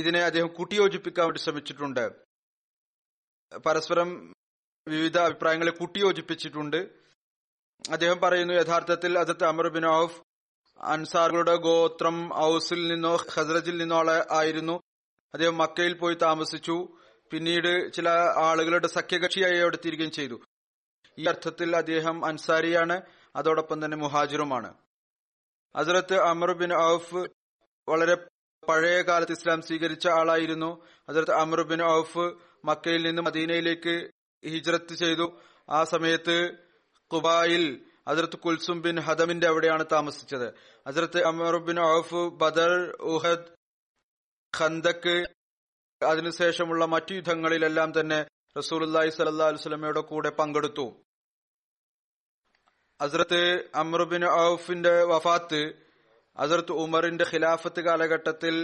ഇതിനെ അദ്ദേഹം കൂട്ടിയോജിപ്പിക്കാൻ വേണ്ടി ശ്രമിച്ചിട്ടുണ്ട്, പരസ്പരം വിവിധ അഭിപ്രായങ്ങളെ കൂട്ടിയോജിപ്പിച്ചിട്ടുണ്ട്. അദ്ദേഹം പറയുന്നു, യഥാർത്ഥത്തിൽ ഹസ്രത്ത് അമർ ബിൻ ഔഫ് അൻസാറുകളുടെ ഗോത്രം ഔസിൽ നിന്നോ ഖസ്റജിൽ നിന്നോ ആയിരുന്നു. അദ്ദേഹം മക്കയിൽ പോയി താമസിച്ചു, പിന്നീട് ചില ആളുകളുടെ സഖ്യകക്ഷിയായി അവിടെ തീരുകയും ചെയ്തു. ഈ അർത്ഥത്തിൽ അദ്ദേഹം അൻസാരിയാണ്, അതോടൊപ്പം തന്നെ മുഹാജിറുമാണ്. ഹസ്രത്ത് അമർ ബിൻ ഔഫ് വളരെ പഴയ കാലത്ത് ഇസ്ലാം സ്വീകരിച്ച ആളായിരുന്നു. ഹസ്രത്ത് അമർ ബിൻ ഔഫ് മക്കയിൽ നിന്നും മദീനയിലേക്ക് ഹിജ്റത്ത് ചെയ്തു. ആ സമയത്ത് ഖുബായിൽ ഹസ്രത്ത് കുൽസും ബിൻ ഹദമിന്റെ അവിടെയാണ് താമസിച്ചത്. ഹസ്രത്ത് Amar bin Auf Badr, Uhud, Khandaq അതിനുശേഷമുള്ള മറ്റു യുദ്ധങ്ങളിലെല്ലാം തന്നെ റസൂലുള്ളാഹി സ്വല്ലല്ലാഹു അലൈഹി വസല്ലമയുടെ കൂടെ പങ്കെടുത്തു. ഹസ്രത്ത് അമർ ബിൻ ഔഫിന്റെ വഫാത്ത് ഹസ്രത്ത് ഉമറിന്റെ ഖിലാഫത്ത് കാലഘട്ടത്തിൽ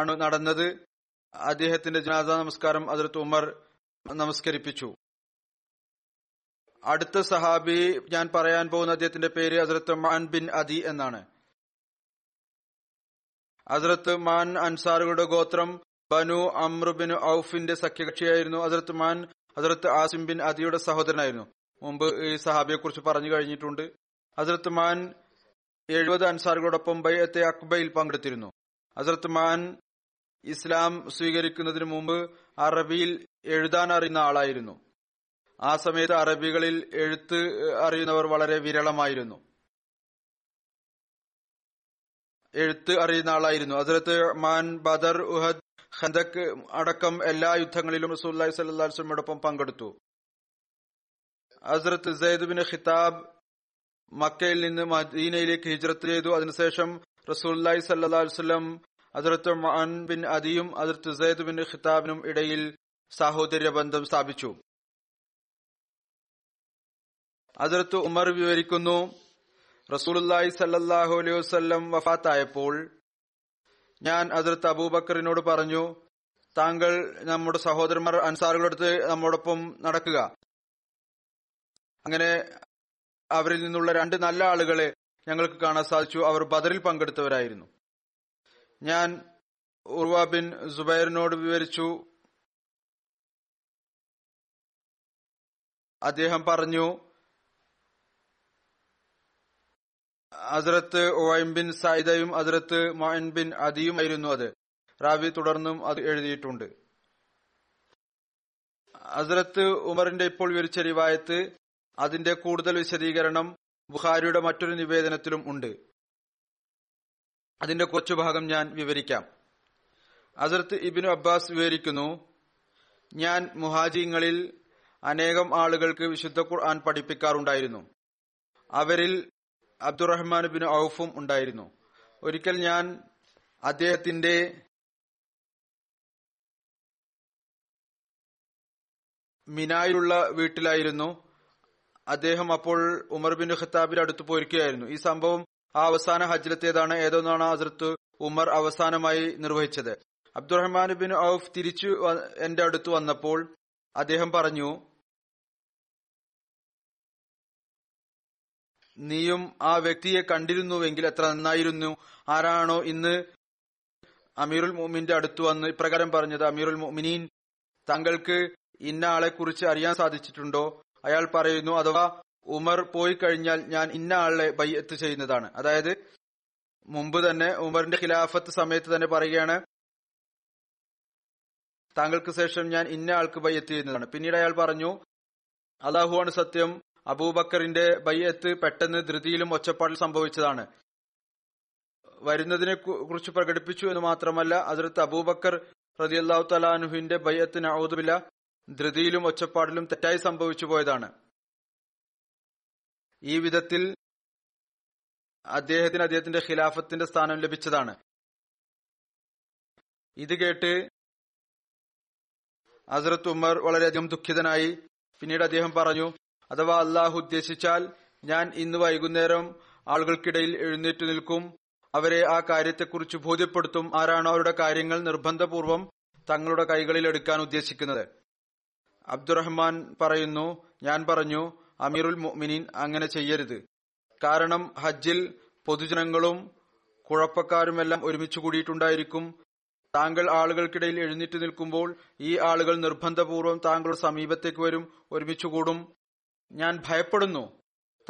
ആണ് നടന്നത്. അദ്ദേഹത്തിന്റെ ജനാസ നമസ്കാരം ഹസ്രത്ത് ഉമർ നമസ്കരിപ്പിച്ചു. അടുത്ത സഹാബി ഞാൻ പറയാൻ പോകുന്ന അദ്ദേഹത്തിന്റെ പേര് ഹസ്രത്ത് മാൻ ബിൻ അദി എന്നാണ്. ഹസ്രത്ത് മാൻ അൻസാറുകളുടെ ഗോത്രം ബനു അമ്ർ ബിൻ ഔഫിന്റെ സഖ്യകക്ഷിയായിരുന്നു. ഹസ്രത്ത് മാൻ ഹസ്രത്ത് ആസിം ബിൻ അദിയുടെ സഹോദരനായിരുന്നു. മുമ്പ് ഈ സഹാബിയെ കുറിച്ച് പറഞ്ഞു കഴിഞ്ഞിട്ടുണ്ട്. ഹസ്രത്ത് മാൻ എഴുപത് അൻസാറുകളോടൊപ്പം ബൈഅത്തെ അഖ്ബയിൽ പങ്കെടുത്തിരുന്നു. ഹസ്രത്ത് മാൻ ഇസ്ലാം സ്വീകരിക്കുന്നതിന് മുമ്പ് അറബിയിൽ എഴുതാൻ അറിയുന്ന ആളായിരുന്നു. ആ സമയത്ത് അറബികളിൽ എഴുത്ത് അറിയുന്നവർ വളരെ വിരളമായിരുന്നു. എഴുത്ത് അറിയുന്ന ആളായിരുന്നു. ഹസ്രത്ത് മാൻ ബദർ, ഉഹദ്, ഖന്ദക് അടക്കം എല്ലാ യുദ്ധങ്ങളിലും റസൂലുള്ളാഹി സ്വല്ലല്ലാഹു അലൈഹി വസല്ലമയോടൊപ്പം പങ്കെടുത്തു. ഹസ്രത്ത് സയ്യിദ് ബിൻ ഖിതാബ് മക്കയിൽ നിന്ന് മദീനയിലേക്ക് ഹിജ്റത്ത് ചെയ്തു. അതിനുശേഷം റസൂലുള്ളാഹി സ്വല്ലല്ലാഹു അലൈഹി വസല്ലം ഹസ്രത്ത് മാൻ ബിൻ അദിയും ഹസ്രത്ത് സയ്യിദ് ബിൻ ഖിതാബിനും ഇടയിൽ സാഹോദര്യ ബന്ധം സ്ഥാപിച്ചു. ഹസ്രത്ത് ഉമർ വിവരിക്കുന്നു, റസൂലുള്ളാഹി സല്ലല്ലാഹു അലൈഹി വസല്ലം വഫാത്തായപ്പോൾ ഞാൻ ഹസ്രത്ത് അബൂബക്കറിനോട് പറഞ്ഞു, താങ്കൾ നമ്മുടെ സഹോദരന്മാർ അൻസാറുകളടുത്ത് നമ്മോടൊപ്പം നടക്കുക, അങ്ങനെ അവരിൽ നിന്നുള്ള രണ്ട് നല്ല ആളുകളെ ഞങ്ങൾക്ക് കാണാൻ സാധിച്ചു, അവർ ബദറിൽ പങ്കെടുത്തവരായിരുന്നു. ഞാൻ ഉർവ ബിൻ സുബൈറിനോട് വിവരിച്ചു. അദ്ദേഹം പറഞ്ഞു, ഹസ്രത്ത് ഉവൈം ബിൻ സൈദയും ഹസ്രത്ത് മഅൻ ബിൻ അദിയുമായിരുന്നു അത്. റാവി തുടർന്നും അത് എഴുതിയിട്ടുണ്ട്. ഹസ്രത്ത് ഉമറിന്റെ ഇപ്പോൾ വിവരിച്ച റിവായത്ത് അതിന്റെ കൂടുതൽ വിശദീകരണം ബുഖാരിയുടെ മറ്റൊരു നിവേദനത്തിലും ഉണ്ട്. അതിന്റെ കുറച്ചു ഭാഗം ഞാൻ വിവരിക്കാം. ഹസ്രത്ത് ഇബ്നു അബ്ബാസ് വിവരിക്കുന്നു, ഞാൻ മുഹാജിങ്ങളിൽ അനേകം ആളുകൾക്ക് വിശുദ്ധ ഖുർആൻ പഠിപ്പിക്കാറുണ്ടായിരുന്നു. അവരിൽ അബ്ദുർ റഹ്മാൻ ബിൻ ഔഫും ഉണ്ടായിരുന്നു. ഒരിക്കൽ ഞാൻ അദ്ദേഹത്തിന്റെ മിനായിലുള്ള വീട്ടിലായിരുന്നു. അദ്ദേഹം അപ്പോൾ ഉമർ ബിൻ ഖത്താബിന്റെ അടുത്ത് പോയിരിക്കുകയായിരുന്നു. ഈ സംഭവം ആ അവസാന ഹജ്ജിലത്തേതാണ്, ഏതോന്നാണ് ഹസ്രത്ത് ഉമർ അവസാനമായി നിർവഹിച്ചത്. അബ്ദുറഹ്മാൻ ബിൻ ഔഫ് തിരിച്ചു എന്റെ അടുത്ത് വന്നപ്പോൾ അദ്ദേഹം പറഞ്ഞു, നീയും ആ വ്യക്തിയെ കണ്ടിരുന്നുവെങ്കിൽ എത്ര നന്നായിരുന്നു. ആരാണോ ഇന്ന് അമീറുൽ മുഅ്മിനീന്റെ അടുത്ത് വന്ന് ഇപ്രകാരം പറഞ്ഞത്, അമീറുൽ മുഅ്മിനീൻ തങ്ങൾക്ക് ഇന്ന ആളെ കുറിച്ച് അറിയാൻ സാധിച്ചിട്ടുണ്ടോ? അയാൾ പറയുന്നു, അഥവാ ഉമർ പോയി കഴിഞ്ഞാൽ ഞാൻ ഇന്ന ആളെ ബൈഅത്ത് ചെയ്യുന്നതാണ്. അതായത് മുമ്പ് തന്നെ ഉമറിന്റെ ഖിലാഫത്ത് സമയത്ത് തന്നെ പറയുകയാണ്, താങ്കൾക്ക് ശേഷം ഞാൻ ഇന്ന ആൾക്ക് ബൈഅത്ത് ചെയ്യുന്നതാണ്. പിന്നീട് അയാൾ പറഞ്ഞു, അല്ലാഹുവാണ് സത്യം, അബൂബക്കറിന്റെ ബൈഅത്ത് പെട്ടെന്ന് ധൃതിയിലും ഒച്ചപ്പാടിൽ സംഭവിച്ചതാണ്. വരുന്നതിനെ കുറിച്ച് പ്രകടിപ്പിച്ചു എന്ന് മാത്രമല്ല, ഹസ്രത്ത് അബൂബക്കർ റളിയല്ലാഹു തആല അൻഹുവിന്റെ ബൈഅത്ത് നഊദു ബില്ലാ ധൃതിയിലും ഒച്ചപ്പാടിലും തെറ്റായി സംഭവിച്ചു പോയതാണ്. ഈ വിധത്തിൽ അദ്ദേഹത്തിന് അദ്ദേഹത്തിന്റെ ഖിലാഫത്തിന്റെ സ്ഥാനം ലഭിച്ചതാണ്. ഇത് കേട്ട് ഹസ്രത്ത് ഉമർ വളരെയധികം ദുഃഖിതനായി. പിന്നീട് അദ്ദേഹം പറഞ്ഞു, അഥവാ അല്ലാഹു ഉദ്ദേശിച്ചാൽ ഞാൻ ഇന്ന് വൈകുന്നേരം ആളുകൾക്കിടയിൽ എഴുന്നേറ്റ് നിൽക്കും, അവരെ ആ കാര്യത്തെക്കുറിച്ച് ബോധ്യപ്പെടുത്തും. ആരാണോ അവരുടെ കാര്യങ്ങൾ നിർബന്ധപൂർവം തങ്ങളുടെ കൈകളിൽ എടുക്കാൻ ഉദ്ദേശിക്കുന്നത്? അബ്ദുറഹ്മാൻ പറയുന്നു, ഞാൻ പറഞ്ഞു, അമീറുൽ മുഅ്മിനീൻ അങ്ങനെ ചെയ്യരുത്. കാരണം ഹജ്ജിൽ പൊതുജനങ്ങളും കുഴപ്പക്കാരുമെല്ലാം ഒരുമിച്ച് കൂടിയിട്ടുണ്ടായിരിക്കും. താങ്കൾ ആളുകൾക്കിടയിൽ എഴുന്നേറ്റ് നിൽക്കുമ്പോൾ ഈ ആളുകൾ നിർബന്ധപൂർവ്വം താങ്കളുടെ സമീപത്തേക്ക് വരും, ഒരുമിച്ച് കൂടും. ഞാൻ ഭയപ്പെടുന്നു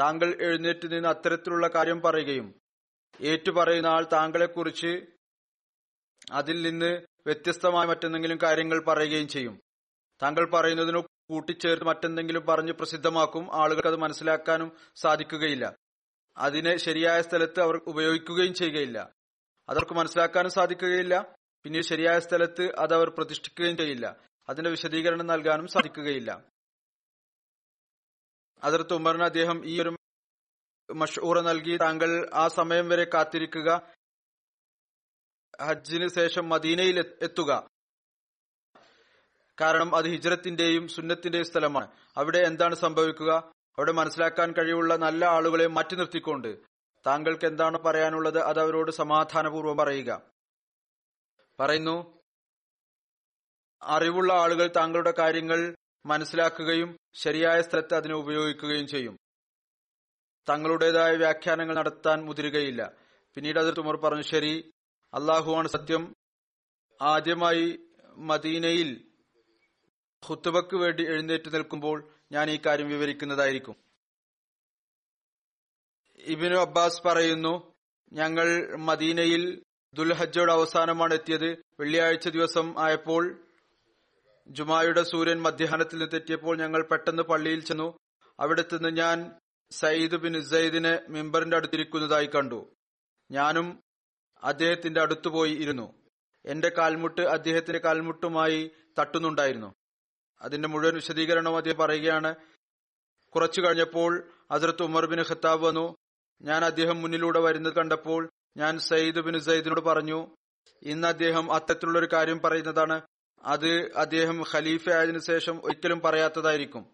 താങ്കൾ എഴുന്നേറ്റ് നിന്ന് അത്തരത്തിലുള്ള കാര്യം പറയുകയും ഏറ്റുപറയുന്ന ആൾ താങ്കളെക്കുറിച്ച് അതിൽ നിന്ന് വ്യത്യസ്തമായ മറ്റെന്തെങ്കിലും കാര്യങ്ങൾ പറയുകയും ചെയ്യും. താങ്കൾ പറയുന്നതിനോ കൂട്ടിച്ചേർത്ത് മറ്റെന്തെങ്കിലും പറഞ്ഞ് പ്രസിദ്ധമാക്കും. ആളുകൾക്ക് അത് മനസ്സിലാക്കാനും സാധിക്കുകയില്ല. അതിനെ ശരിയായ സ്ഥലത്ത് അവർ ഉപയോഗിക്കുകയും ചെയ്യുകയില്ല. അതവർക്ക് മനസ്സിലാക്കാനും സാധിക്കുകയില്ല. പിന്നീട് ശരിയായ സ്ഥലത്ത് അത് അവർ പ്രതിഷ്ഠിക്കുകയും ചെയ്യില്ല. അതിന്റെ വിശദീകരണം നൽകാനും സാധിക്കുകയില്ല. ഹസ്രത്ത് ഉമറിന് അദ്ദേഹം ഈ ഒരു മഷ്ഊറ നൽകി, താങ്കൾ ആ സമയം വരെ കാത്തിരിക്കുക, ഹജ്ജിന് ശേഷം മദീനയിൽ എത്തുക. കാരണം അത് ഹിജ്റത്തിന്റെയും സുന്നത്തിന്റെയും സ്ഥലമാണ്. അവിടെ എന്താണ് സംഭവിക്കുക, അവിടെ മനസ്സിലാക്കാൻ കഴിവുള്ള നല്ല ആളുകളെ മാറ്റി നിർത്തിക്കൊണ്ട് താങ്കൾക്ക് എന്താണ് പറയാനുള്ളത് അത് അവരോട് സമാധാനപൂർവ്വം പറയുക. പറയുന്നു, അറിവുള്ള ആളുകൾ താങ്കളുടെ കാര്യങ്ങൾ മനസ്സിലാക്കുകയും ശരിയായ സ്ഥലത്ത് അതിനെ ഉപയോഗിക്കുകയും ചെയ്യും. തങ്ങളുടേതായ വ്യാഖ്യാനങ്ങൾ നടത്താൻ മുതിരുകയില്ല. പിന്നീട് അത് ഉമർ പറഞ്ഞു, ശരി, അല്ലാഹുവാണ് സത്യം, ആദ്യമായി മദീനയിൽ ഖുത്ബക്ക് വേണ്ടി എഴുന്നേറ്റ് നിൽക്കുമ്പോൾ ഞാൻ ഈ കാര്യം വിവരിക്കുന്നതായിരിക്കും. ഇബ്നു അബ്ബാസ് പറയുന്നു, ഞങ്ങൾ മദീനയിൽ ദുൽഹജ്ജയുടെ അവസാനമാണ് എത്തിയത്. വെള്ളിയാഴ്ച ദിവസം ആയപ്പോൾ ജുമായുടെ സൂര്യൻ മധ്യാഹ്നത്തിൽ നിന്ന് തെറ്റിയപ്പോൾ ഞങ്ങൾ പെട്ടെന്ന് പള്ളിയിൽ ചെന്നു. അവിടെ നിന്ന് ഞാൻ സയ്യിദ് ബിൻ ഉസൈദിനെ മിമ്പറിന്റെ അടുത്തിരിക്കുന്നതായി കണ്ടു. ഞാനും അദ്ദേഹത്തിന്റെ അടുത്തുപോയി ഇരുന്നു. എന്റെ കാൽമുട്ട് അദ്ദേഹത്തിന്റെ കാൽമുട്ടുമായി തട്ടുന്നുണ്ടായിരുന്നു. അതിന്റെ മുഴുവൻ വിശദീകരണവും അദ്ദേഹം പറയുകയാണ്. കുറച്ചു കഴിഞ്ഞപ്പോൾ ഹസ്രത്ത് ഉമർ ബിൻ ഖത്താബ് വന്നു. ഞാൻ അദ്ദേഹം മുന്നിലൂടെ വരുന്നത് കണ്ടപ്പോൾ ഞാൻ സയ്യിദ് ബിൻ സയ്യിദിനോട് പറഞ്ഞു, ഇന്ന് അദ്ദേഹം അത്തരത്തിലുള്ളൊരു കാര്യം പറയുന്നതാണ്. അത് അദ്ദേഹം ഖലീഫ ആയതിനു ശേഷം ഒരിക്കലും പറയാത്തതായിരിക്കും.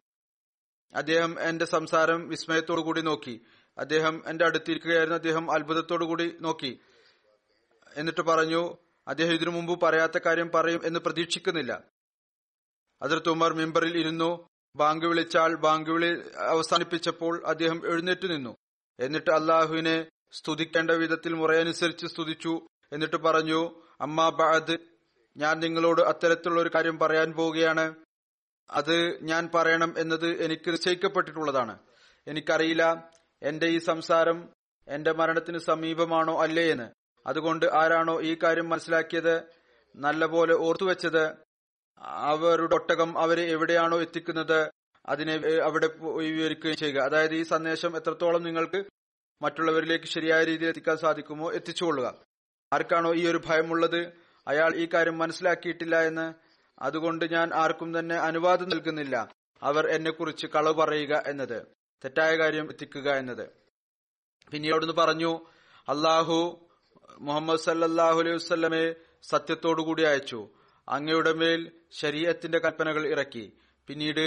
അദ്ദേഹം എന്റെ സംസാരം വിസ്മയത്തോടു കൂടി നോക്കി. അദ്ദേഹം എന്റെ അടുത്തിരിക്കുകയായിരുന്നു. അദ്ദേഹം അത്ഭുതത്തോടു കൂടി നോക്കി. എന്നിട്ട് പറഞ്ഞു, അദ്ദേഹം ഇതിനു മുമ്പ് പറയാത്ത കാര്യം പറയും എന്ന് പ്രതീക്ഷിക്കുന്നില്ല. ഹസ്രത്ത് ഉമർ മിമ്പറിൽ ഇരുന്നു. ബാങ്ക് വിളിച്ചാൽ ബാങ്ക് വിളി അവസാനിപ്പിച്ചപ്പോൾ അദ്ദേഹം എഴുന്നേറ്റ് നിന്നു. എന്നിട്ട് അല്ലാഹുവിനെ സ്തുതിക്കേണ്ട വിധത്തിൽ മുറയനുസരിച്ച് സ്തുതിച്ചു. എന്നിട്ട് പറഞ്ഞു, അമ്മാ ബഅദ്, ഞാൻ നിങ്ങളോട് അത്തരത്തിലുള്ള ഒരു കാര്യം പറയാൻ പോവുകയാണ്. അത് ഞാൻ പറയണം എന്നത് എനിക്ക് നിശ്ചയിക്കപ്പെട്ടിട്ടുള്ളതാണ്. എനിക്കറിയില്ല എന്റെ ഈ സംസാരം എന്റെ മരണത്തിന് സമീപമാണോ അല്ലേ എന്ന്. അതുകൊണ്ട് ആരാണോ ഈ കാര്യം മനസ്സിലാക്കിയത്, നല്ലപോലെ ഓർത്തുവെച്ചത്, അവരുടെ ഒട്ടകം അവരെ എവിടെയാണോ എത്തിക്കുന്നത് അതിനെ അവിടെ വിവരിക്കുകയും ചെയ്യുക. അതായത് ഈ സന്ദേശം എത്രത്തോളം നിങ്ങൾക്ക് മറ്റുള്ളവരിലേക്ക് ശരിയായ രീതിയിൽ എത്തിക്കാൻ സാധിക്കുമോ എത്തിച്ചുകൊള്ളുക. ആർക്കാണോ ഈ ഒരു ഭയമുള്ളത് അയാൾ ഈ കാര്യം മനസ്സിലാക്കിയിട്ടില്ല എന്ന്. അതുകൊണ്ട് ഞാൻ ആർക്കും തന്നെ അനുവാദം നൽകുന്നില്ല അവർ എന്നെ കുറിച്ച് കളവ് പറയുക എന്നത്. തെറ്റായ കാര്യം എത്തിക്കുക എന്നത്. പിന്നീട് അവിടുന്ന് പറഞ്ഞു, അള്ളാഹു മുഹമ്മദ് സല്ലല്ലാഹു അലൈഹി വസല്ലമയെ സത്യത്തോടുകൂടി അയച്ചു. അങ്ങയുടെ മേൽ ശരീഅത്തിന്റെ കൽപ്പനകൾ ഇറക്കി. പിന്നീട്